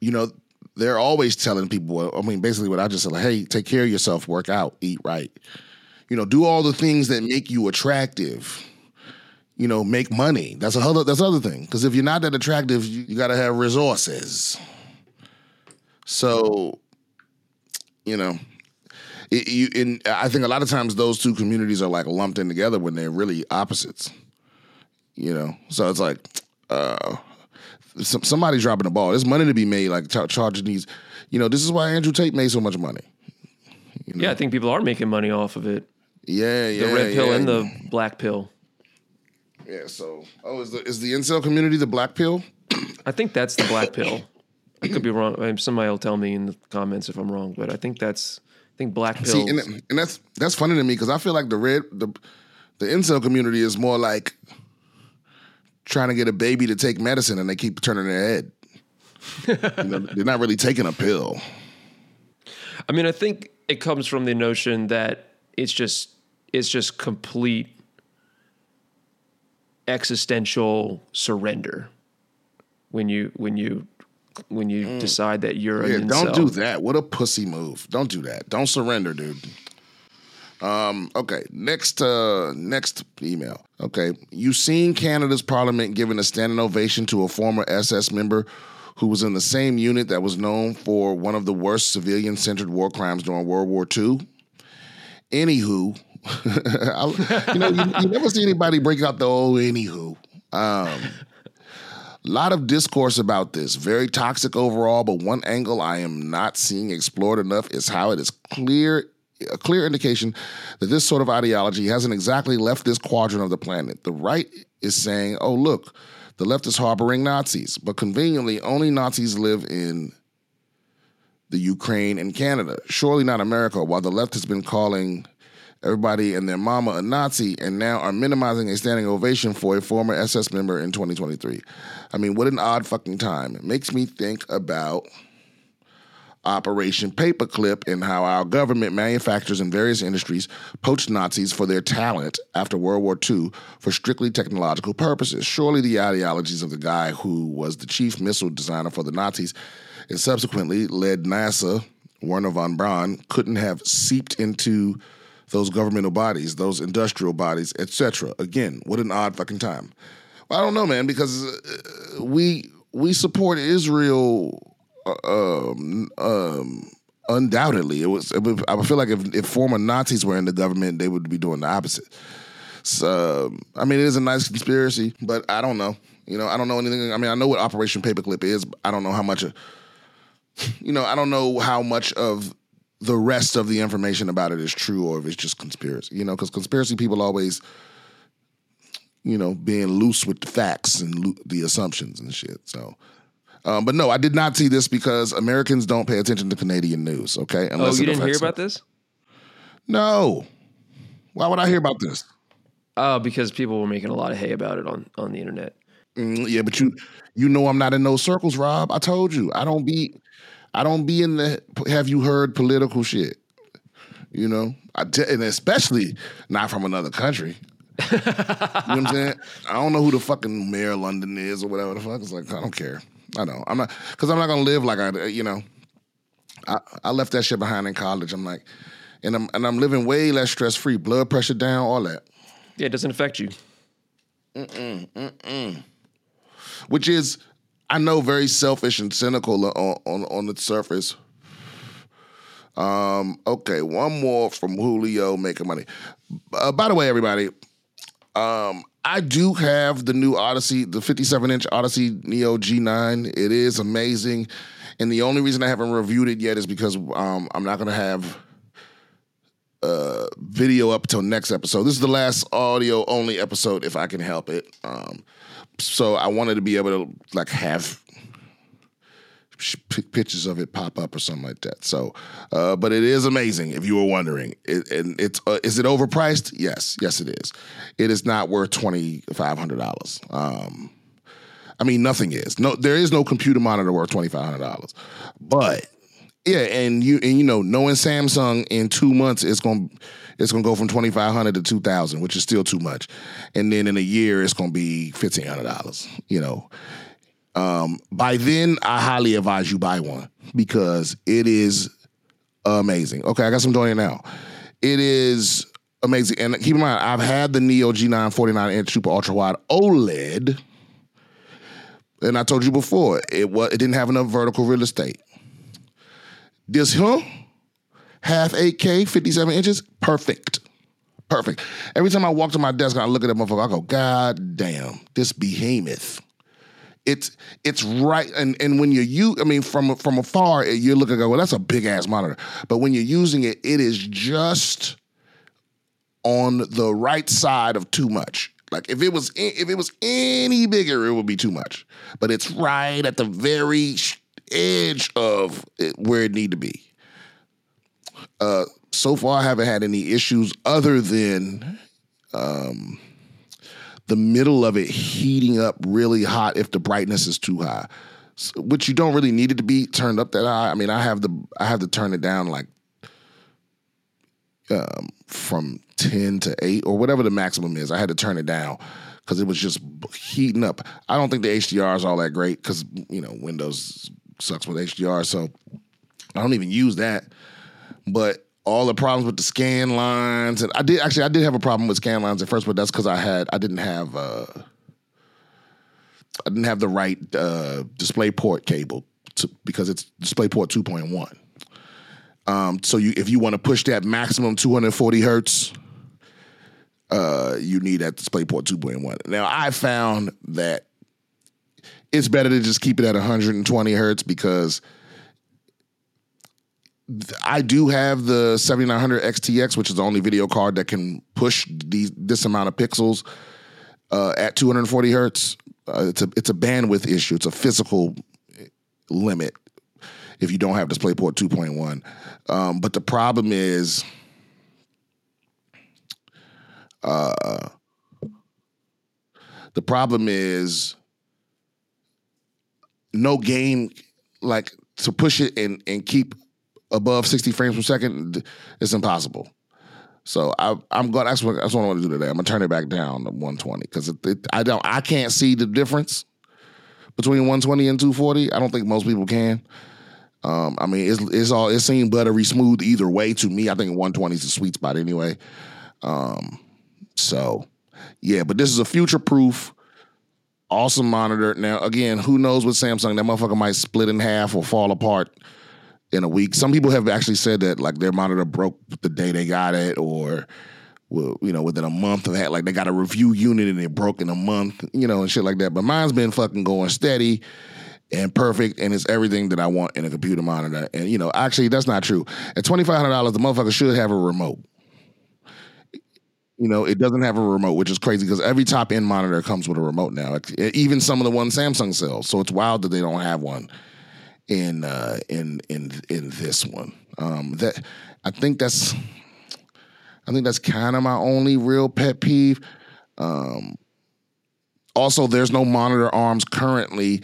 you know, they're always telling people, I mean, basically what I just said, like, hey, take care of yourself, work out, eat right. You know, do all the things that make you attractive. You know, make money. That's a whole, that's another thing. Because if you're not that attractive, you, you got to have resources. So... You know, it, you, and I think a lot of times those two communities are like lumped in together when they're really opposites. You know, so it's like uh, some, somebody's dropping the ball. There's money to be made, like ch- charging these. You know, this is why Andrew Tate made so much money. You know? Yeah, I think people are making money off of it. Yeah, yeah, the red pill yeah, and the yeah. black pill. Yeah. So, oh, is the is the incel community the black pill? I think that's the black pill. I could be wrong. I mean, somebody will tell me in the comments if I'm wrong, but I think that's, I think black pills. See, and, and that's that's funny to me because I feel like the red, the the incel community is more like trying to get a baby to take medicine and they keep turning their head. You know, they're not really taking a pill. I mean, I think it comes from the notion that it's just it's just complete existential surrender when you when you. When you mm. decide that you're yeah, an incel. Don't do that. What a pussy move. Don't do that. Don't surrender, dude. Um, okay, next uh, next email. Okay, you've seen Canada's parliament giving a standing ovation to a former S S member who was in the same unit that was known for one of the worst civilian-centered war crimes during World War Two. Anywho, I, you know, you, you never see anybody break out the old anywho. Um A lot of discourse about this. Very toxic overall, but one angle I am not seeing explored enough is how it is clear, a clear indication that this sort of ideology hasn't exactly left this quadrant of the planet. The right is saying, oh, look, the left is harboring Nazis, but conveniently only Nazis live in the Ukraine and Canada, surely not America, while the left has been calling everybody and their mama a Nazi, and now are minimizing a standing ovation for a former S S member in twenty twenty-three. I mean, what an odd fucking time. It makes me think about Operation Paperclip and how our government manufacturers in various industries poached Nazis for their talent after World War Two for strictly technological purposes. Surely the ideologies of the guy who was the chief missile designer for the Nazis and subsequently led NASA, Werner von Braun, couldn't have seeped into those governmental bodies, those industrial bodies, et cetera. Again, what an odd fucking time. Well, I don't know, man, because we we support Israel. Um, um, undoubtedly, it was. I feel like if, if former Nazis were in the government, they would be doing the opposite. So, I mean, it is a nice conspiracy, but I don't know. You know, I don't know anything. I mean, I know what Operation Paperclip is. But I don't know how much. Of, you know, I don't know how much of the rest of the information about it is true, or if it's just conspiracy. You know, because conspiracy people always, you know, being loose with the facts and lo- the assumptions and shit. So. Um, but no, I did not see this because Americans don't pay attention to Canadian news, okay? Unless oh, you didn't hear about this? No. Why would I hear about this? Oh, uh, because people were making a lot of hay about it on, on the internet. Mm, yeah, but you you know I'm not in those circles, Rob. I told you. I don't be I don't be in the have you heard political shit. You know? I t- and especially not from another country. You know what I'm saying? I don't know who the fucking mayor of London is or whatever the fuck. It's like, I don't care. I know. I'm not, because I'm not going to live like I, you know, I, I left that shit behind in college. I'm like, and I'm and I'm living way less stress-free, blood pressure down, all that. Yeah, it doesn't affect you. Mm-mm, mm-mm. Which is, I know, very selfish and cynical on, on, on the surface. Um. Okay, one more from Julio making money. Uh, by the way, everybody, um. I do have the new Odyssey, the fifty-seven inch Odyssey Neo G nine. It is amazing. And the only reason I haven't reviewed it yet is because um, I'm not going to have uh, video up till next episode. This is the last audio-only episode, if I can help it. Um, so I wanted to be able to like have pictures of it pop up or something like that. So, uh, but it is amazing if you were wondering. It, and it's uh, is it overpriced? Yes, yes it is. It is not worth twenty-five hundred dollars. Um, I mean, nothing is. No, there is no computer monitor worth twenty-five hundred dollars. But yeah, and you and you know, knowing Samsung in two months, it's gonna it's gonna go from twenty-five hundred dollars to two thousand dollars, which is still too much. And then in a year, it's gonna be fifteen hundred dollars. You know. Um, by then, I highly advise you buy one because it is amazing. Okay, I got some doing now. It is amazing. And keep in mind, I've had the Neo G nine forty-nine inch Super Ultra Wide OLED. And I told you before, it was it didn't have enough vertical real estate. This, huh? Half eight K, fifty-seven inches, perfect. Perfect. Every time I walk to my desk and I look at that motherfucker, I go, God damn, this behemoth. It's it's right, and, and when you're you, I mean, from from afar, you're looking go, well, that's a big ass monitor. But when you're using it, it is just on the right side of too much. Like if it was if it was any bigger, it would be too much. But it's right at the very edge of it, where it need to be. Uh, so far, I haven't had any issues other than. Um, the middle of it heating up really hot if the brightness is too high, which you don't really need it to be turned up that high. I mean, I have the I have to turn it down like um, from ten to eight or whatever the maximum is. I had to turn it down because it was just heating up. I don't think the H D R is all that great because, you know, Windows sucks with H D R, so I don't even use that. But all the problems with the scan lines, and I did actually I did have a problem with scan lines at first, but that's because I had I didn't have uh, I didn't have the right uh, DisplayPort cable to, because it's DisplayPort two point one. Um, so you if you want to push that maximum two hundred forty hertz, uh, you need that DisplayPort two point one. Now I found that it's better to just keep it at one hundred twenty hertz because. I do have the seventy-nine hundred X T X, which is the only video card that can push these, this amount of pixels uh, at two hundred forty hertz. Uh, it's a it's a bandwidth issue. It's a physical limit if you don't have DisplayPort two point one. Um, but the problem is uh, the problem is no game like. to push it and, and keep above sixty frames per second, it's impossible. So I, I'm glad that's what that's what I want to do today. I'm gonna turn it back down to one twenty because it, it, I don't I can't see the difference between one twenty and two forty. I don't think most people can. Um, I mean, it's it's all it seemed buttery smooth either way to me. I think one twenty is the sweet spot anyway. Um, so yeah, but this is a future proof, awesome monitor. Now again, who knows with Samsung? That motherfucker might split in half or fall apart in a week. Some people have actually said that like their monitor broke the day they got it, or well, you know, within a month of that, like they got a review unit and it broke in a month, you know, and shit like that. But mine's been fucking going steady and perfect, and it's everything that I want in a computer monitor. And you know, actually, that's not true. At twenty-five hundred dollars, the motherfucker should have a remote. You know, it doesn't have a remote, which is crazy because every top end monitor comes with a remote now. Even some of the ones Samsung sells, so it's wild that they don't have one in uh, in in in this one. Um, that I think that's I think that's kind of my only real pet peeve. Um, also, there's no monitor arms currently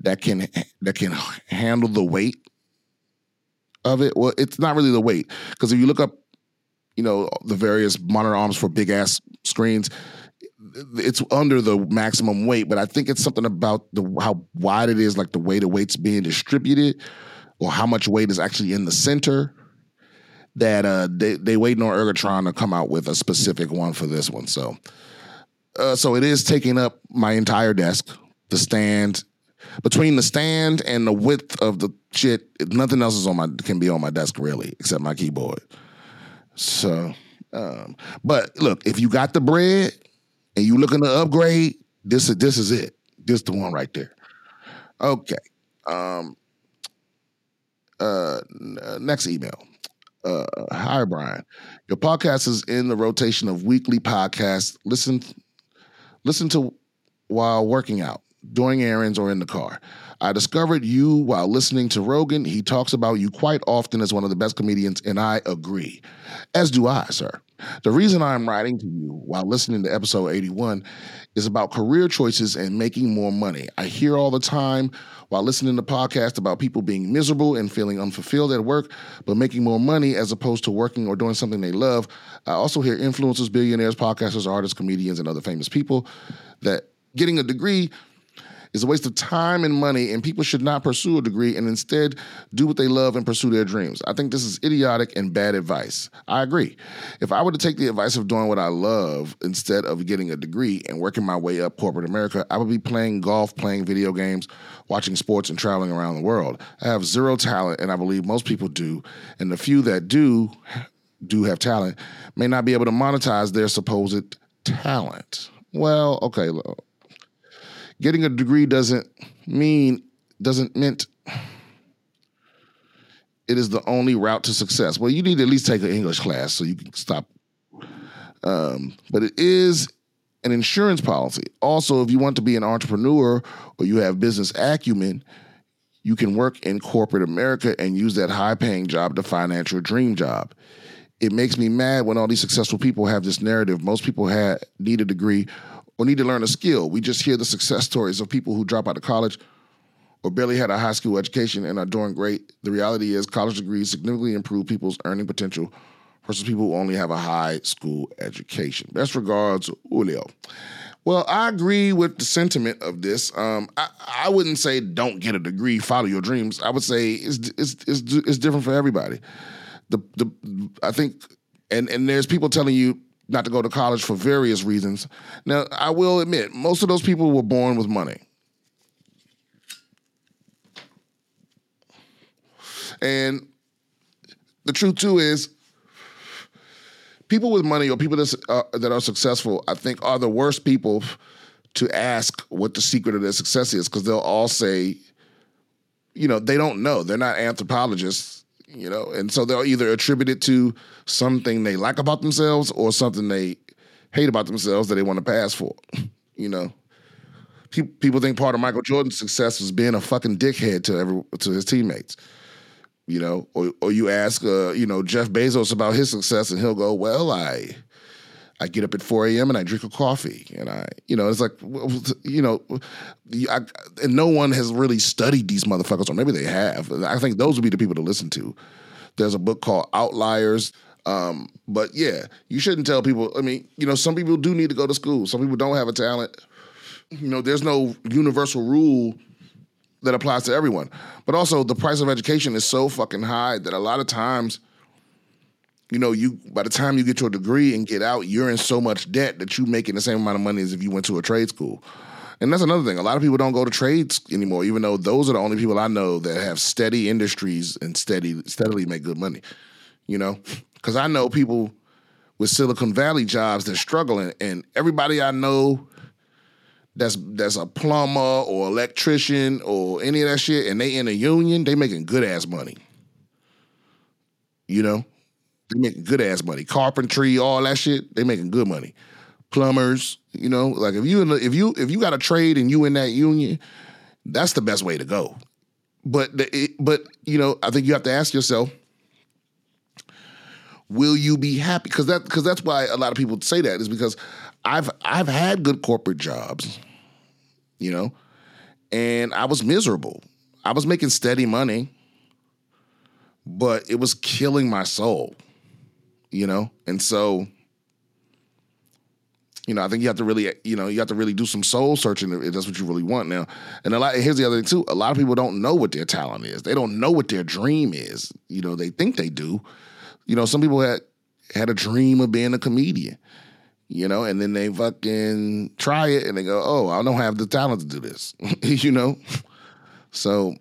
that can that can handle the weight of it. Well, it's not really the weight because if you look up, you know, the various monitor arms for big ass screens, it's under the maximum weight, but I think it's something about the how wide it is, like the way the weight's being distributed or how much weight is actually in the center, that uh, they, they waiting on Ergotron to come out with a specific one for this one. So uh, so it is taking up my entire desk, the stand. Between the stand and the width of the shit, nothing else is on my can be on my desk really, except my keyboard. So, um, but look, if you got the bread, and you looking to upgrade, this is this is it. This the one right there. Okay. Um, uh, next email. Uh, hi, Brian. Your podcast is in the rotation of weekly podcasts. Listen, listen to while working out, doing errands, or in the car. I discovered you while listening to Rogan. He talks about you quite often as one of the best comedians, and I agree. As do I, sir. The reason I'm writing to you while listening to episode eighty-one is about career choices and making more money. I hear all the time while listening to podcasts about people being miserable and feeling unfulfilled at work, but making more money as opposed to working or doing something they love. I also hear influencers, billionaires, podcasters, artists, comedians, and other famous people that getting a degree is a waste of time and money, and people should not pursue a degree and instead do what they love and pursue their dreams. I think this is idiotic and bad advice. I agree. If I were to take the advice of doing what I love instead of getting a degree and working my way up corporate America, I would be playing golf, playing video games, watching sports, and traveling around the world. I have zero talent, and I believe most people do, and the few that do, do have talent may not be able to monetize their supposed talent. Well, okay, look. Getting a degree doesn't mean, doesn't meant it is the only route to success. Well, you need to at least take an English class so you can stop. Um, but it is an insurance policy. Also, if you want to be an entrepreneur or you have business acumen, you can work in corporate America and use that high-paying job to finance your dream job. It makes me mad when all these successful people have this narrative. Most people had, need a degree or need to learn a skill. We just hear the success stories of people who drop out of college or barely had a high school education and are doing great. The reality is college degrees significantly improve people's earning potential versus people who only have a high school education. Best regards, Julio. Well, I agree with the sentiment of this. Um, I, I wouldn't say don't get a degree, follow your dreams. I would say it's it's it's, it's different for everybody. The the I think, and, and there's people telling you not to go to college for various reasons. Now, I will admit, most of those people were born with money. And the truth, too, is people with money or people that are, that are successful, I think, are the worst people to ask what the secret of their success is, because they'll all say, you know, they don't know. They're not anthropologists. You know, and so they'll either attribute it to something they like about themselves or something they hate about themselves that they want to pass for. You know, Pe- people think part of Michael Jordan's success was being a fucking dickhead to every to his teammates. You know, or or you ask, uh, you know, Jeff Bezos about his success, and he'll go, "Well, I, I get up at four a.m. and I drink a coffee, and I, you know, it's like, you know, I, and no one has really studied these motherfuckers, or maybe they have. I think those would be the people to listen to. There's a book called Outliers. Um, but yeah, you shouldn't tell people. I mean, you know, some people do need to go to school. Some people don't have a talent. You know, there's no universal rule that applies to everyone. But also, the price of education is so fucking high that a lot of times, you know, you by the time you get your degree and get out, you're in so much debt that you're making the same amount of money as if you went to a trade school. And that's another thing. A lot of people don't go to trades anymore, even though those are the only people I know that have steady industries and steady steadily make good money, you know? Because I know people with Silicon Valley jobs that are struggling, and everybody I know that's that's a plumber or electrician or any of that shit, and they in a union, they making good-ass money, you know? They making good-ass money. Carpentry, all that shit, they making good money. Plumbers, you know? Like, if you if you, if you got a trade and you in that union, that's the best way to go. But, the, it, but you know, I think you have to ask yourself, will you be happy? Because that, because that's why a lot of people say that, is because I've I've had good corporate jobs, you know, and I was miserable. I was making steady money, but it was killing my soul, you know. And so, you know, I think you have to really, you know, you have to really do some soul searching if that's what you really want now. And a lot. Here's the other thing too: a lot of people don't know what their talent is. They don't know what their dream is. You know, they think they do. You know, some people had had a dream of being a comedian, you know, and then they fucking try it and they go, oh, I don't have the talent to do this, you know? So,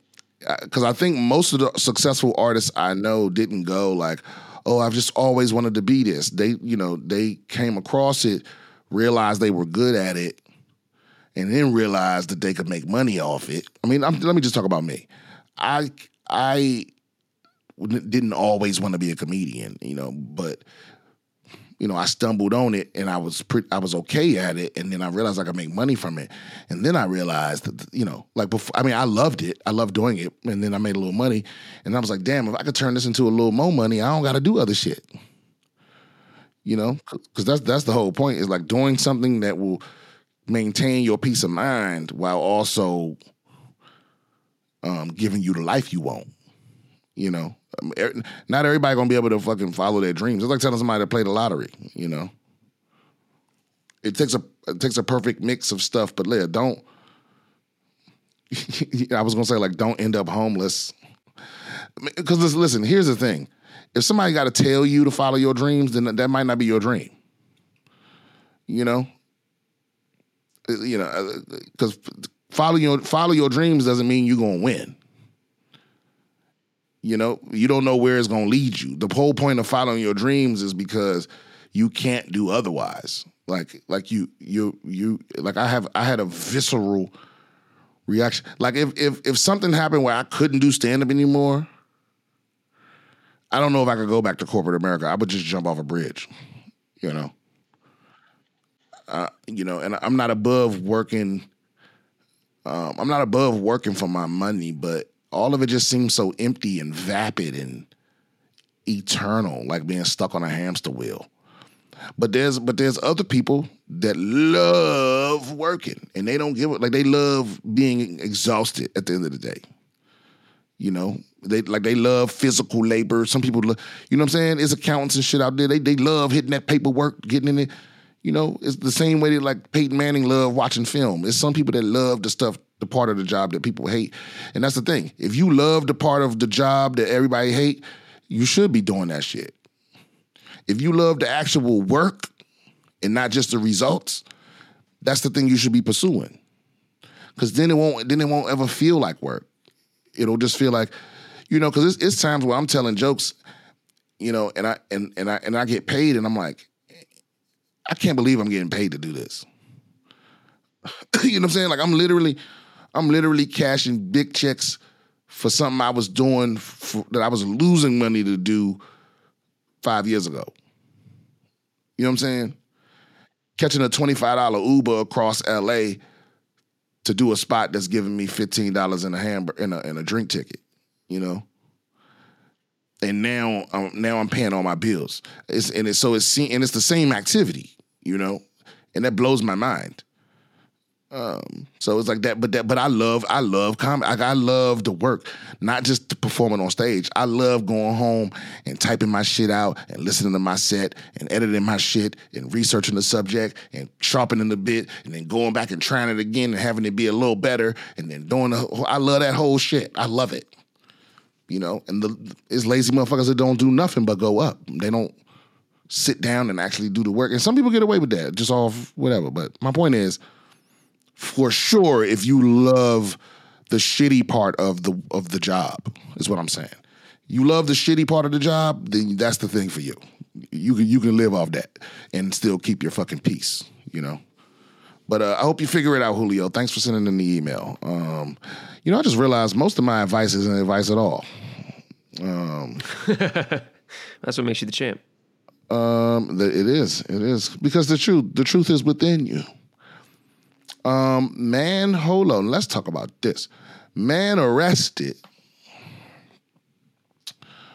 because I think most of the successful artists I know didn't go like, oh, I've just always wanted to be this. They, you know, they came across it, realized they were good at it, and then realized that they could make money off it. I mean, I'm, let me just talk about me. I, I... didn't always want to be a comedian, you know, but, you know, I stumbled on it and I was pretty, I was okay at it. And then I realized I could make money from it. And then I realized that, you know, like before, I mean, I loved it. I loved doing it. And then I made a little money and I was like, damn, if I could turn this into a little more money, I don't got to do other shit, you know, because that's, that's the whole point, is like doing something that will maintain your peace of mind while also um, giving you the life you want, you know. Not everybody gonna be able to fucking follow their dreams. It's like telling somebody to play the lottery, you know. It takes a it takes a perfect mix of stuff, but yeah, don't. I was gonna say like don't end up homeless, because listen, here's the thing: if somebody got to tell you to follow your dreams, then that might not be your dream. You know. You know, because follow your follow your dreams doesn't mean you're gonna win. You know, you don't know where it's going to lead you. The whole point of following your dreams is because you can't do otherwise. Like, like you, you, you, like I have, I had a visceral reaction. Like if, if, if something happened where I couldn't do stand-up anymore, I don't know if I could go back to corporate America. I would just jump off a bridge, you know? Uh, you know, and I'm not above working. Um, I'm not above working for my money, but all of it just seems so empty and vapid and eternal, like being stuck on a hamster wheel. But there's but there's other people that love working, and they don't give it. Like they love being exhausted at the end of the day. You know, they like they love physical labor. Some people, love, you know what I'm saying? It's accountants and shit out there. They they love hitting that paperwork, getting in it. You know, it's the same way that like Peyton Manning loved watching film. It's some people that love the stuff, the part of the job that people hate. And that's the thing. If you love the part of the job that everybody hate, you should be doing that shit. If you love the actual work and not just the results, that's the thing you should be pursuing. Because then it won't then it won't ever feel like work. It'll just feel like, you know, because it's, it's times where I'm telling jokes, you know, and I and and I and I get paid and I'm like, I can't believe I'm getting paid to do this. You know what I'm saying? Like I'm literally, I'm literally cashing big checks for something I was doing for, that I was losing money to do five years ago. You know what I'm saying? Catching a twenty-five dollars Uber across L A to do a spot that's giving me fifteen dollars in a hamburger and a, and a drink ticket. You know. And now, um, now I'm paying all my bills. It's and it's so it's and it's the same activity. you know? And that blows my mind. Um, so it's like that, but that, but I love, I love comedy. Like I love the work, not just performing on stage. I love going home and typing my shit out and listening to my set and editing my shit and researching the subject and sharpening the bit and then going back and trying it again and having it be a little better and then doing the whole, I love that whole shit. I love it. You know, and the, it's lazy motherfuckers that don't do nothing but go up. They don't sit down and actually do the work. And some people get away with that just off whatever. But my point is, for sure, if you love the shitty part of the of the job, is what I'm saying. You love the shitty part of the job, then that's the thing for you. You can you can live off that and still keep your fucking peace, you know. But uh, I hope you figure it out, Julio. Thanks for sending in the email. Um, you know, I just realized most of my advice isn't advice at all. Um, that's what makes you the champ. Um, the, it is, it is because the truth the truth is within you. Um, man, hold on. Let's talk about this. Man arrested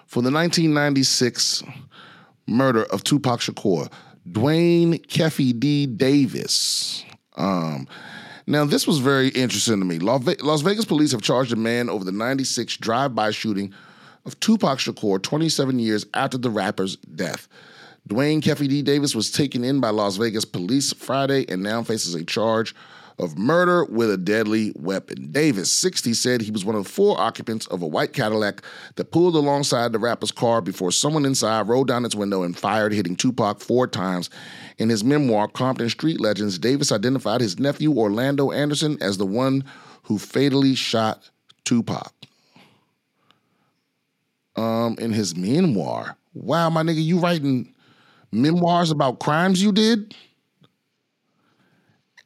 for the nineteen ninety-six murder of Tupac Shakur, Dwayne Keffe D. Davis. Um, now, this was very interesting to me. Las Vegas police have charged a man over the ninety-six drive-by shooting of Tupac Shakur twenty-seven years after the rapper's death. Dwayne Keffe D. Davis was taken in by Las Vegas police Friday and now faces a charge of murder with a deadly weapon. Davis, sixty, said he was one of four occupants of a white Cadillac that pulled alongside the rapper's car before someone inside rolled down its window and fired, hitting Tupac four times. In his memoir, Compton Street Legends, Davis identified his nephew, Orlando Anderson, as the one who fatally shot Tupac. Um, in his memoir, wow, my nigga, you writing memoirs about crimes you did?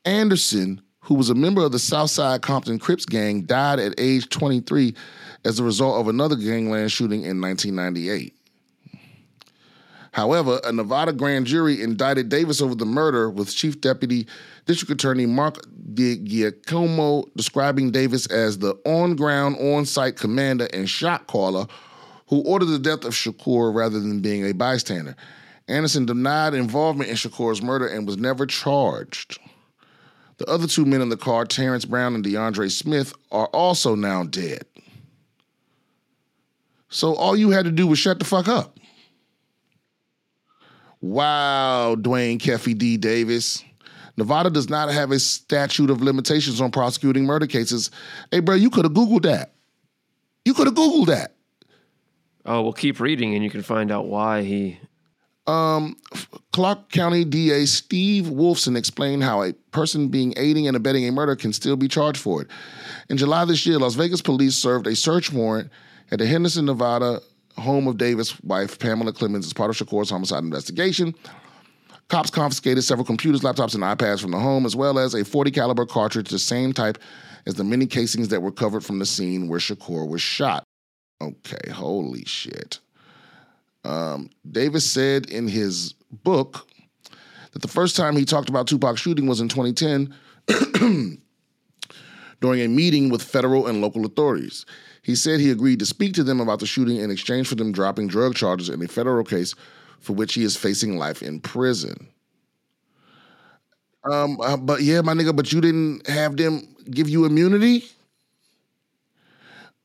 Anderson, who was a member of the Southside Compton Crips gang, died at age twenty-three as a result of another gangland shooting in nineteen ninety-eight. However, a Nevada grand jury indicted Davis over the murder, with Chief Deputy District Attorney Mark DiGiacomo describing Davis as the on-ground, on-site commander and shot caller who ordered the death of Shakur rather than being a bystander. Anderson denied involvement in Shakur's murder and was never charged. The other two men in the car, Terrence Brown and DeAndre Smith, are also now dead. So all you had to do was shut the fuck up. Wow, Dwayne Keffe D. Davis. Nevada does not have a statute of limitations on prosecuting murder cases. Hey, bro, you could have Googled that. You could have Googled that. Oh, well, keep reading and you can find out why he... Um, Clark County D A Steve Wolfson explained how a person being aiding and abetting a murder can still be charged for it. In July this year, Las Vegas police served a search warrant at the Henderson, Nevada home of Davis' wife, Pamela Clemens, as part of Shakur's homicide investigation. Cops confiscated several computers, laptops, and iPads from the home, as well as a forty caliber cartridge, the same type as the many casings that were recovered from the scene where Shakur was shot. Okay, holy shit. Um, Davis said in his book that the first time he talked about Tupac's shooting was in twenty ten during a meeting with federal and local authorities. He said he agreed to speak to them about the shooting in exchange for them dropping drug charges in a federal case for which he is facing life in prison. Um, uh, but yeah, my nigga, but you didn't have them give you immunity?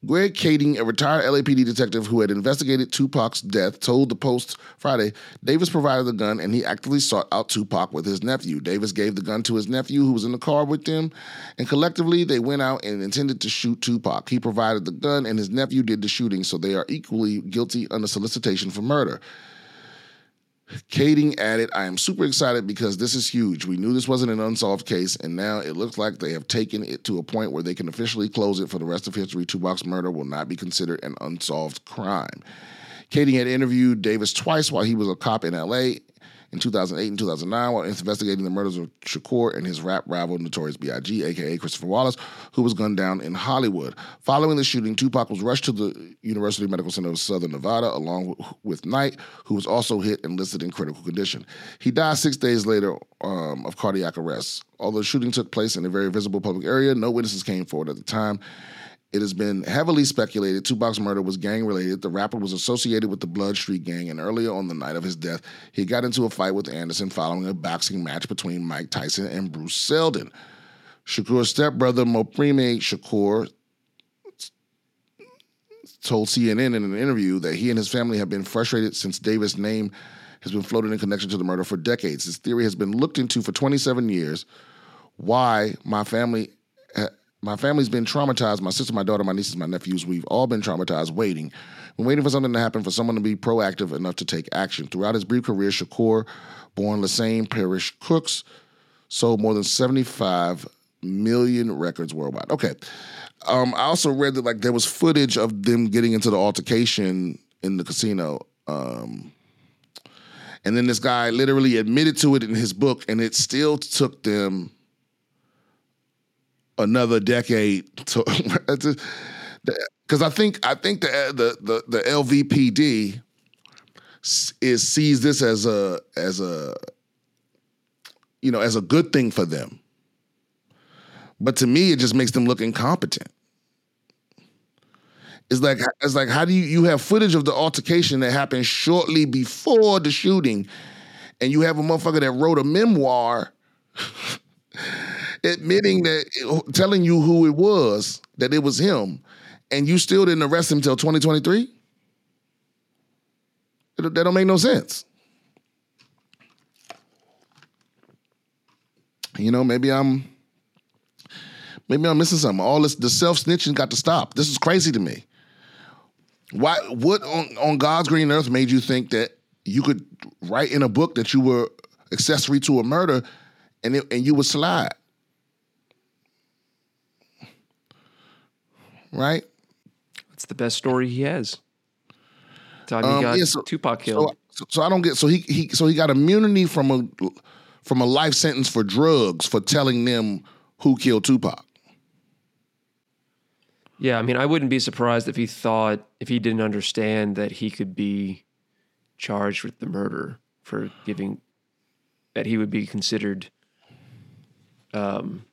Greg Kading, a retired L A P D detective who had investigated Tupac's death, told the Post Friday, Davis provided the gun and he actively sought out Tupac with his nephew. Davis gave the gun to his nephew who was in the car with them, and collectively they went out and intended to shoot Tupac. He provided the gun and his nephew did the shooting, so they are equally guilty under solicitation for murder. Kading added, I am super excited because this is huge. We knew this wasn't an unsolved case, and now it looks like they have taken it to a point where they can officially close it for the rest of history. Tupac's murder will not be considered an unsolved crime. Kading had interviewed Davis twice while he was a cop in L A in two thousand eight and two thousand nine while investigating the murders of Shakur and his rap rival Notorious B I G, a k a. Christopher Wallace, who was gunned down in Hollywood. Following the shooting, Tupac was rushed to the University Medical Center of Southern Nevada along with Knight, who was also hit and listed in critical condition. He died six days later um, of cardiac arrest. Although the shooting took place in a very visible public area, no witnesses came forward at the time. It has been heavily speculated Tupac's murder was gang-related. The rapper was associated with the Blood Street Gang, and earlier on the night of his death, he got into a fight with Anderson following a boxing match between Mike Tyson and Bruce Seldon. Shakur's stepbrother, Mopreme Shakur, told C N N in an interview that he and his family have been frustrated since Davis' name has been floated in connection to the murder for decades. This theory has been looked into for twenty-seven years. Why my family... Ha- My family's been traumatized. My sister, my daughter, my nieces, my nephews, we've all been traumatized waiting. We're waiting for something to happen, for someone to be proactive enough to take action. Throughout his brief career, Shakur, born Lassane Parish Cooks, sold more than seventy-five million records worldwide. Okay. Um, I also read that like there was footage of them getting into the altercation in the casino. Um, and then this guy literally admitted to it in his book, and it still took them... another decade, because I think I think the the the L V P D is sees this as a as a you know as a good thing for them, but to me it just makes them look incompetent. It's like it's like how do you you have footage of the altercation that happened shortly before the shooting, and you have a motherfucker that wrote a memoir. Admitting that, telling you who it was, that it was him, and you still didn't arrest him till twenty twenty-three? That don't make no sense. You know, maybe I'm, maybe I'm missing something. All this, the self-snitching got to stop. This is crazy to me. Why? What on, on God's green earth made you think that you could write in a book that you were accessory to a murder, and it, and you would slide? Right? That's the best story he has. Time he um, got yeah, so, Tupac killed. So, so I don't get so he he so he got immunity from a from a life sentence for drugs for telling them who killed Tupac. Yeah, I mean, I wouldn't be surprised if he thought if he didn't understand that he could be charged with the murder for giving that he would be considered um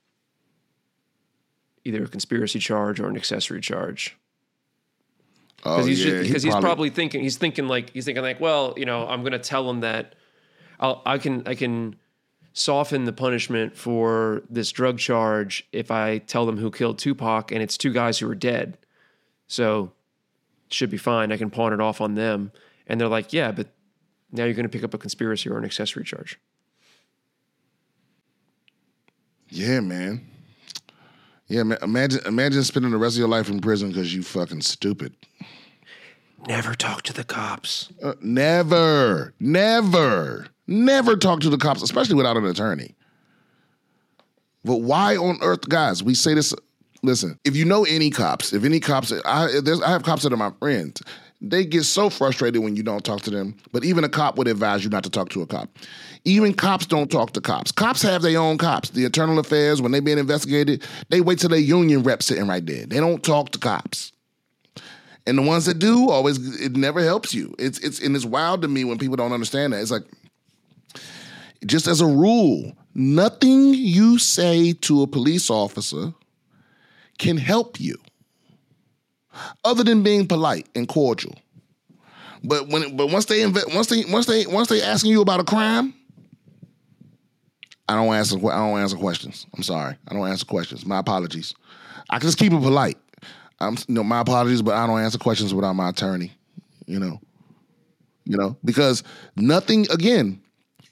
either a conspiracy charge or an accessory charge. Because oh, he's, yeah. he he's probably thinking, he's thinking like, he's thinking like, well, you know, I'm going to tell him that I'll, I can, I can soften the punishment for this drug charge if I tell them who killed Tupac and it's two guys who are dead. So it should be fine. I can pawn it off on them. And they're like, yeah, but now you're going to pick up a conspiracy or an accessory charge. Yeah, man. Yeah, imagine imagine spending the rest of your life in prison because you fucking stupid. Never talk to the cops. Uh, never, never, never talk to the cops, especially without an attorney. But why on earth, guys? We say this. Listen, if you know any cops, if any cops, I there's, I have cops that are my friends. They get so frustrated when you don't talk to them. But even a cop would advise you not to talk to a cop. Even cops don't talk to cops. Cops have their own cops. The internal affairs, when they're being investigated, they wait till their union rep sitting right there. They don't talk to cops. And the ones that do, always, it never helps you. It's it's and it's wild to me when people don't understand that. It's like, just as a rule, nothing you say to a police officer can help you. Other than being polite and cordial, but when but once they inve- once they once they once they asking you about a crime, I don't answer I don't answer questions. I'm sorry, I don't answer questions. My apologies. I can just keep it polite. I'm you know, my apologies, but I don't answer questions without my attorney. You know, you know because nothing again.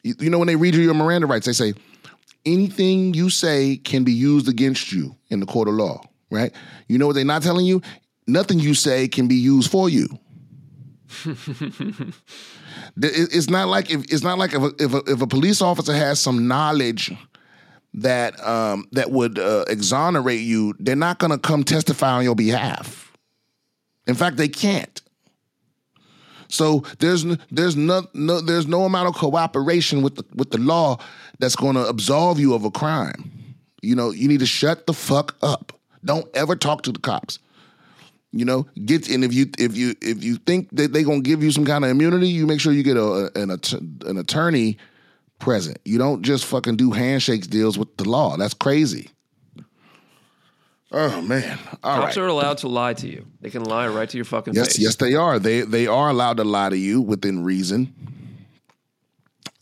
You, you know when they read you your Miranda rights, they say anything you say can be used against you in the court of law. Right? You know what they're not telling you. Nothing you say can be used for you. It's not like if it's not like if a, if, a, if a police officer has some knowledge that um, that would uh, exonerate you, they're not going to come testify on your behalf. In fact, they can't. So there's there's no, no there's no amount of cooperation with the, with the law that's going to absolve you of a crime. You know, you need to shut the fuck up. Don't ever talk to the cops. You know, get and if you if you if you think that they're gonna give you some kind of immunity, you make sure you get a an, an attorney present. You don't just fucking do handshakes deals with the law. That's crazy. Oh, man. All Cops right. are allowed to lie to you. They can lie right to your fucking yes, face. Yes, they are. They they are allowed to lie to you within reason.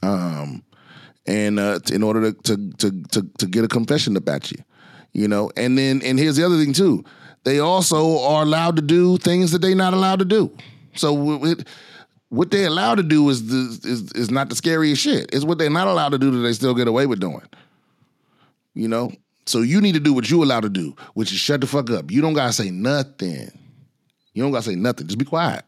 Um, and uh, in order to, to to to to get a confession up at you, you know. And then and here's the other thing too. They also are allowed to do things that they're not allowed to do. So it, what they're allowed to do is the, is is not the scariest shit. It's what they're not allowed to do that they still get away with doing. You know. So you need to do what you're allowed to do, which is shut the fuck up. You don't gotta say nothing. You don't gotta say nothing. Just be quiet.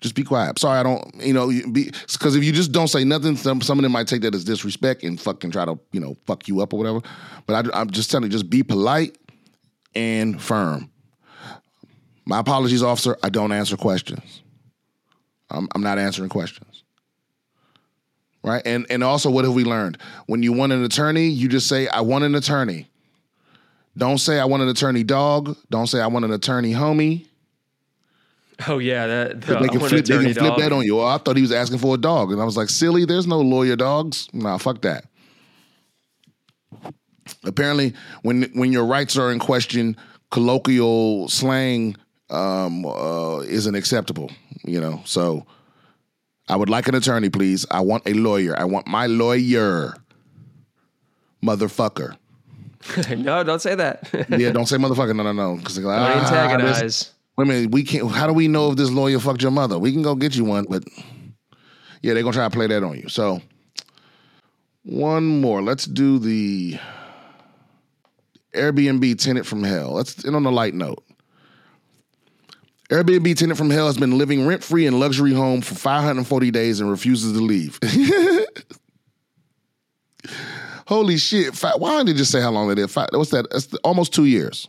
Just be quiet. Sorry, I don't, you know, because if you just don't say nothing, some, some of them might take that as disrespect and fucking try to, you know, fuck you up or whatever. But I, I'm just telling you, just be polite and firm. My apologies, officer. I don't answer questions. I'm, I'm not answering questions. Right, and and also, what have we learned? When you want an attorney, you just say, I want an attorney. Don't say, I want an attorney, dog. Don't say, I want an attorney, homie. Oh, yeah. That, the, they can, flip, they can flip that on you. Oh, I thought he was asking for a dog. And I was like, silly, there's no lawyer dogs. Nah, fuck that. Apparently, when when your rights are in question, colloquial slang um, uh, isn't acceptable, you know, so... I would like an attorney, please. I want a lawyer. I want my lawyer. Motherfucker. No, don't say that. Yeah, don't say motherfucker. No, no, no. Because they're like, ah, antagonize. This, wait a minute. We can't. How do we know if this lawyer fucked your mother? We can go get you one, but yeah, they're gonna try to play that on you. So one more. Let's do the Airbnb tenant from hell. Let's end on a light note. Airbnb tenant from hell has been living rent-free in luxury home for five hundred forty days and refuses to leave. Holy shit. Five, why didn't they just say how long they did? Five, what's that? That's almost two years.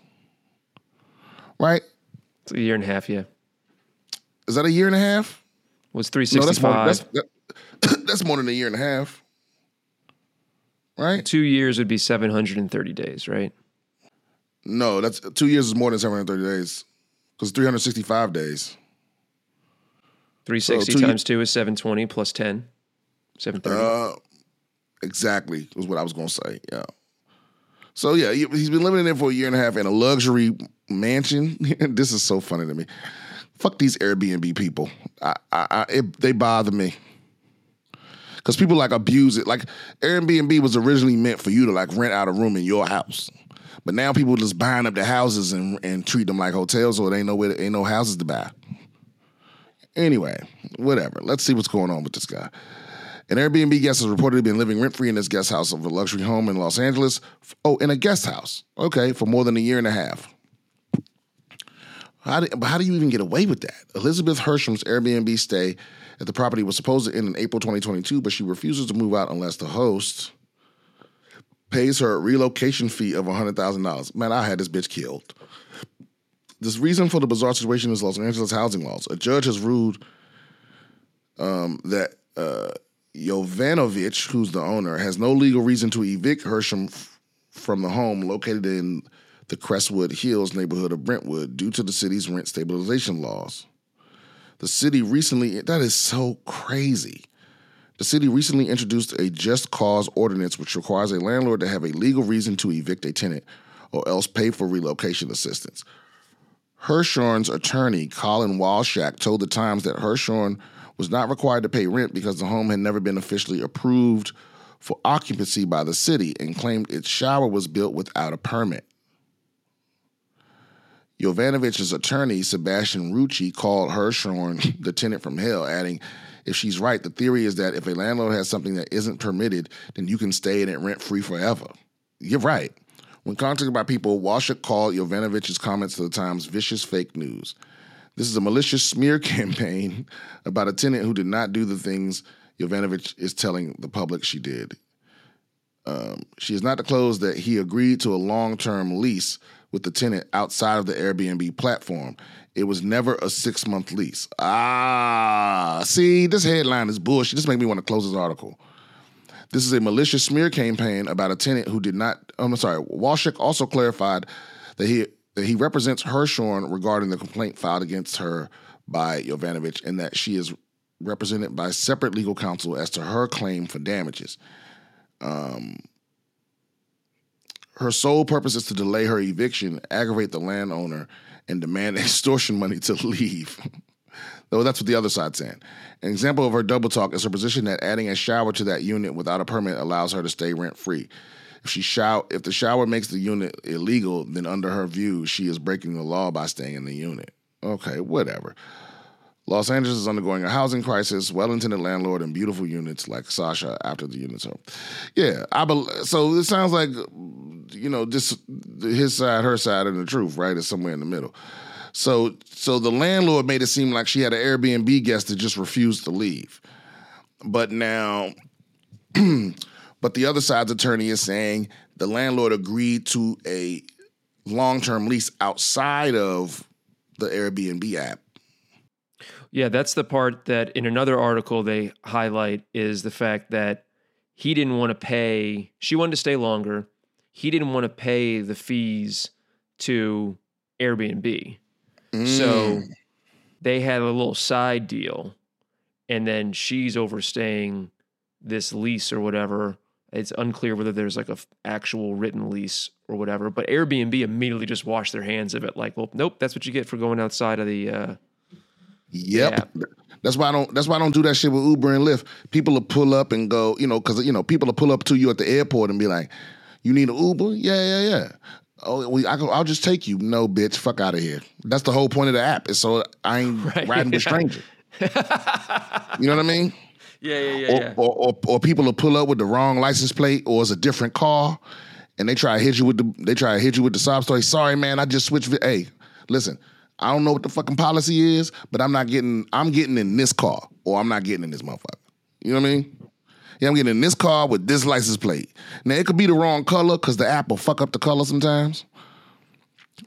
Right? It's a year and a half, yeah. Is that a year and a half? Well, it's three sixty-five. No, that's, more, that's, that, that's more than a year and a half. Right? Two years would be seven hundred thirty days, right? No, that's two years is more than seven hundred thirty days. Because three hundred sixty-five days. three hundred sixty so two times two is seven hundred twenty plus ten. seven hundred thirty. Uh, exactly. Was what I was going to say. Yeah. So, yeah, he's been living in there for a year and a half in a luxury mansion. This is so funny to me. Fuck these Airbnb people. I, I, I it, They bother me. Because people, like, abuse it. Like, Airbnb was originally meant for you to, like, rent out a room in your house. But now people just buying up the houses and, and treat them like hotels, or it ain't no way to, ain't no houses to buy. Anyway, whatever. Let's see what's going on with this guy. An Airbnb guest has reportedly been living rent-free in his guest house of a luxury home in Los Angeles. Oh, in a guest house. Okay, for more than a year and a half. How do, how do you even get away with that? Elizabeth Hersham's Airbnb stay at the property was supposed to end in April twenty twenty-two, but she refuses to move out unless the host... pays her a relocation fee of one hundred thousand dollars. Man, I had this bitch killed. This reason for the bizarre situation is Los Angeles housing laws. A judge has ruled um, that uh, Jovanovic, who's the owner, has no legal reason to evict Hersham f- from the home located in the Crestwood Hills neighborhood of Brentwood due to the city's rent stabilization laws. The city recently... That is so crazy. The city recently introduced a just cause ordinance which requires a landlord to have a legal reason to evict a tenant or else pay for relocation assistance. Hershorn's attorney, Colin Walshak, told The Times that Hershorn was not required to pay rent because the home had never been officially approved for occupancy by the city and claimed its shower was built without a permit. Jovanovich's attorney, Sebastian Rucci, called Hershorn the tenant from hell, adding... If she's right, the theory is that if a landlord has something that isn't permitted, then you can stay in it rent-free forever. You're right. When contacted by people, Walshak called Jovanovich's comments to The Times vicious fake news. This is a malicious smear campaign about a tenant who did not do the things Jovanovich is telling the public she did. Um, she has not disclosed that he agreed to a long-term lease with the tenant outside of the Airbnb platform. It was never a six-month lease. Ah, see, this headline is bullshit. This makes me want to close this article. This is a malicious smear campaign about a tenant who did not... I'm sorry. Walshak also clarified that he that he represents Hershorn regarding the complaint filed against her by Jovanovic and that she is represented by separate legal counsel as to her claim for damages. Um, Her sole purpose is to delay her eviction, aggravate the landowner, and demand extortion money to leave. Though that's what the other side's saying. An example of her double talk is her position that adding a shower to that unit without a permit allows her to stay rent-free. If she shower, if the shower makes the unit illegal, then under her view, she is breaking the law by staying in the unit. Okay, whatever. Los Angeles is undergoing a housing crisis, well-intended landlord and beautiful units like Sasha after the units are. Yeah, I be- so it sounds like, you know, just his side, her side, and the truth, right? It's somewhere in the middle. So so the landlord made it seem like she had an Airbnb guest that just refused to leave. But now, but the other side's attorney is saying the landlord agreed to a long-term lease outside of the Airbnb app. Yeah, that's the part that in another article they highlight is the fact that he didn't want to pay, she wanted to stay longer, he didn't want to pay the fees to Airbnb. Mm. So they had a little side deal, and then she's overstaying this lease or whatever. It's unclear whether there's like a f- actual written lease or whatever, but Airbnb immediately just washed their hands of it like, well, nope, that's what you get for going outside of the... Uh, Yep. Yeah. That's why I don't that's why I don't do that shit with Uber and Lyft. People will pull up and go, you know, because, you know, people will pull up to you at the airport and be like, you need an Uber? Yeah, yeah, yeah. Oh, we, I go, I'll just take you. No, bitch, fuck out of here. That's the whole point of the app. Is so I ain't right, riding yeah. with strangers. You know what I mean? Yeah, yeah, yeah. Or, yeah. Or, or, or people will pull up with the wrong license plate or it's a different car and they try to hit you with the they try to hit you with the sob story. Sorry, man, I just switched. Hey, listen. I don't know what the fucking policy is, but I'm not getting, I'm getting in this car or I'm not getting in this motherfucker. You know what I mean? Yeah, I'm getting in this car with this license plate. Now, it could be the wrong color because the app will fuck up the color sometimes.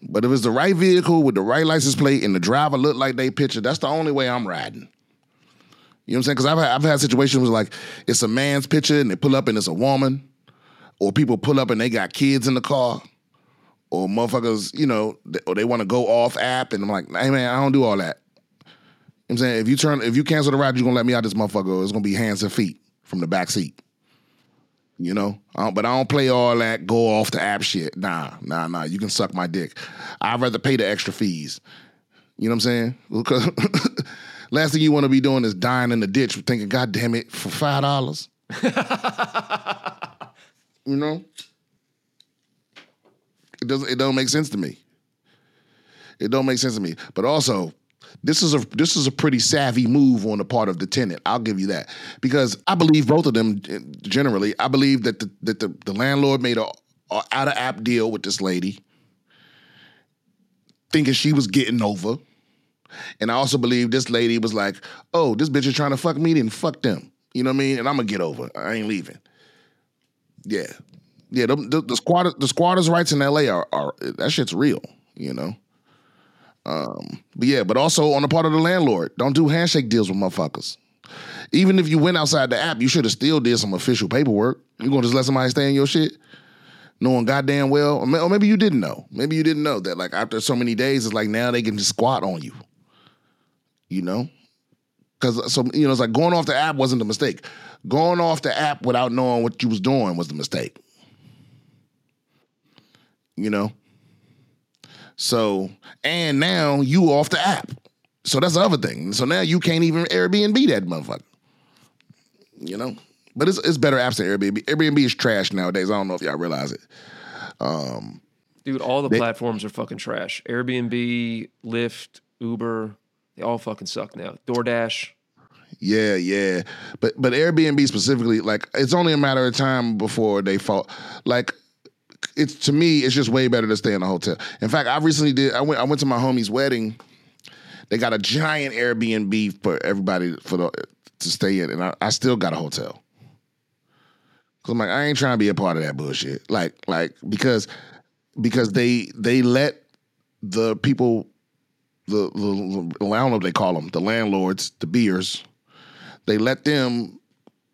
But if it's the right vehicle with the right license plate and the driver look like they picture, that's the only way I'm riding. You know what I'm saying? Because I've had, I've had situations where like it's a man's picture and they pull up and it's a woman, or people pull up and they got kids in the car. Or motherfuckers, you know, they, or they want to go off app, and I'm like, hey man, I don't do all that. You know what I'm saying, if you turn, if you cancel the ride, you're gonna let me out this motherfucker. It's gonna be hands and feet from the back seat. You know, I don't, but I don't play all that go off the app shit. Nah, nah, nah. You can suck my dick. I'd rather pay the extra fees. You know what I'm saying? Last thing you want to be doing is dying in the ditch, thinking, God damn it, for five dollars. You know. It doesn't. It don't make sense to me. It don't make sense to me. But also, this is a this is a pretty savvy move on the part of the tenant. I'll give you that, because I believe both of them generally. I believe that the that the, the landlord made a, a out of app deal with this lady, thinking she was getting over, and I also believe this lady was like, "Oh, this bitch is trying to fuck me, then fuck them." You know what I mean? And I'm gonna get over. I ain't leaving. Yeah. Yeah, the, the, the squatter, the squatters' rights in L A are, are that shit's real, you know. Um, but yeah, but also on the part of the landlord, don't do handshake deals with motherfuckers. Even if you went outside the app, you should have still did some official paperwork. You gonna just let somebody stay in your shit, knowing goddamn well, or maybe you didn't know. Maybe you didn't know that. Like after so many days, it's like now they can just squat on you, you know. Because so you know, it's like going off the app wasn't the mistake. Going off the app without knowing what you was doing was the mistake. You know, so and now you off the app, so that's the other thing. So now you can't even Airbnb that motherfucker. You know, but it's it's better apps than Airbnb. Airbnb is trash nowadays. I don't know if y'all realize it. Um, Dude, all the they, platforms are fucking trash. Airbnb, Lyft, Uber, they all fucking suck now. DoorDash. Yeah, yeah, but but Airbnb specifically, like it's only a matter of time before they fall. Like. It's to me, it's just way better to stay in a hotel. In fact, I recently did. I went. I went to my homie's wedding. They got a giant Airbnb for everybody for the, to stay in, and I, I still got a hotel. Cause I'm like, I ain't trying to be a part of that bullshit. Like, like because because they they let the people, the, the, the I don't know what they call them, the landlords, the beers, they let them,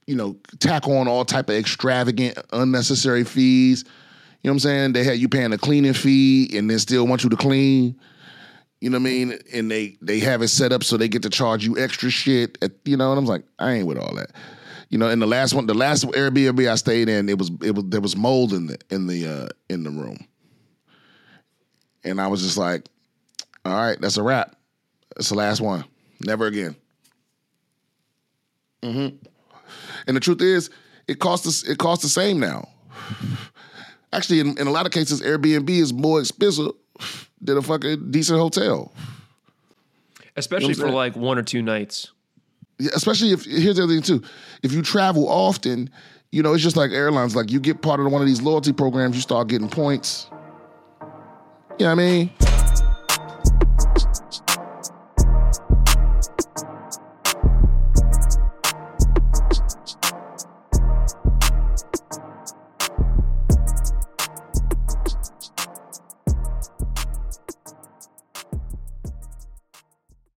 you know, tack on all type of extravagant, unnecessary fees. You know what I'm saying? They had you paying a cleaning fee and then still want you to clean. You know what I mean? And they they have it set up so they get to charge you extra shit. At, you know, and I'm like, I ain't with all that. You know, in the last one, the last Airbnb I stayed in, it was it was there was mold in the in the uh, in the room, and I was just like, "All right, that's a wrap. It's the last one. Never again." Mm-hmm. And the truth is, it costs us, it costs the same now. Actually, in, in a lot of cases, Airbnb is more expensive than a fucking decent hotel, especially you know for that? Like one or two nights. Yeah, especially if, here's the other thing too, if you travel often, you know, it's just like airlines. Like you get part of one of these loyalty programs, you start getting points. You know what I mean?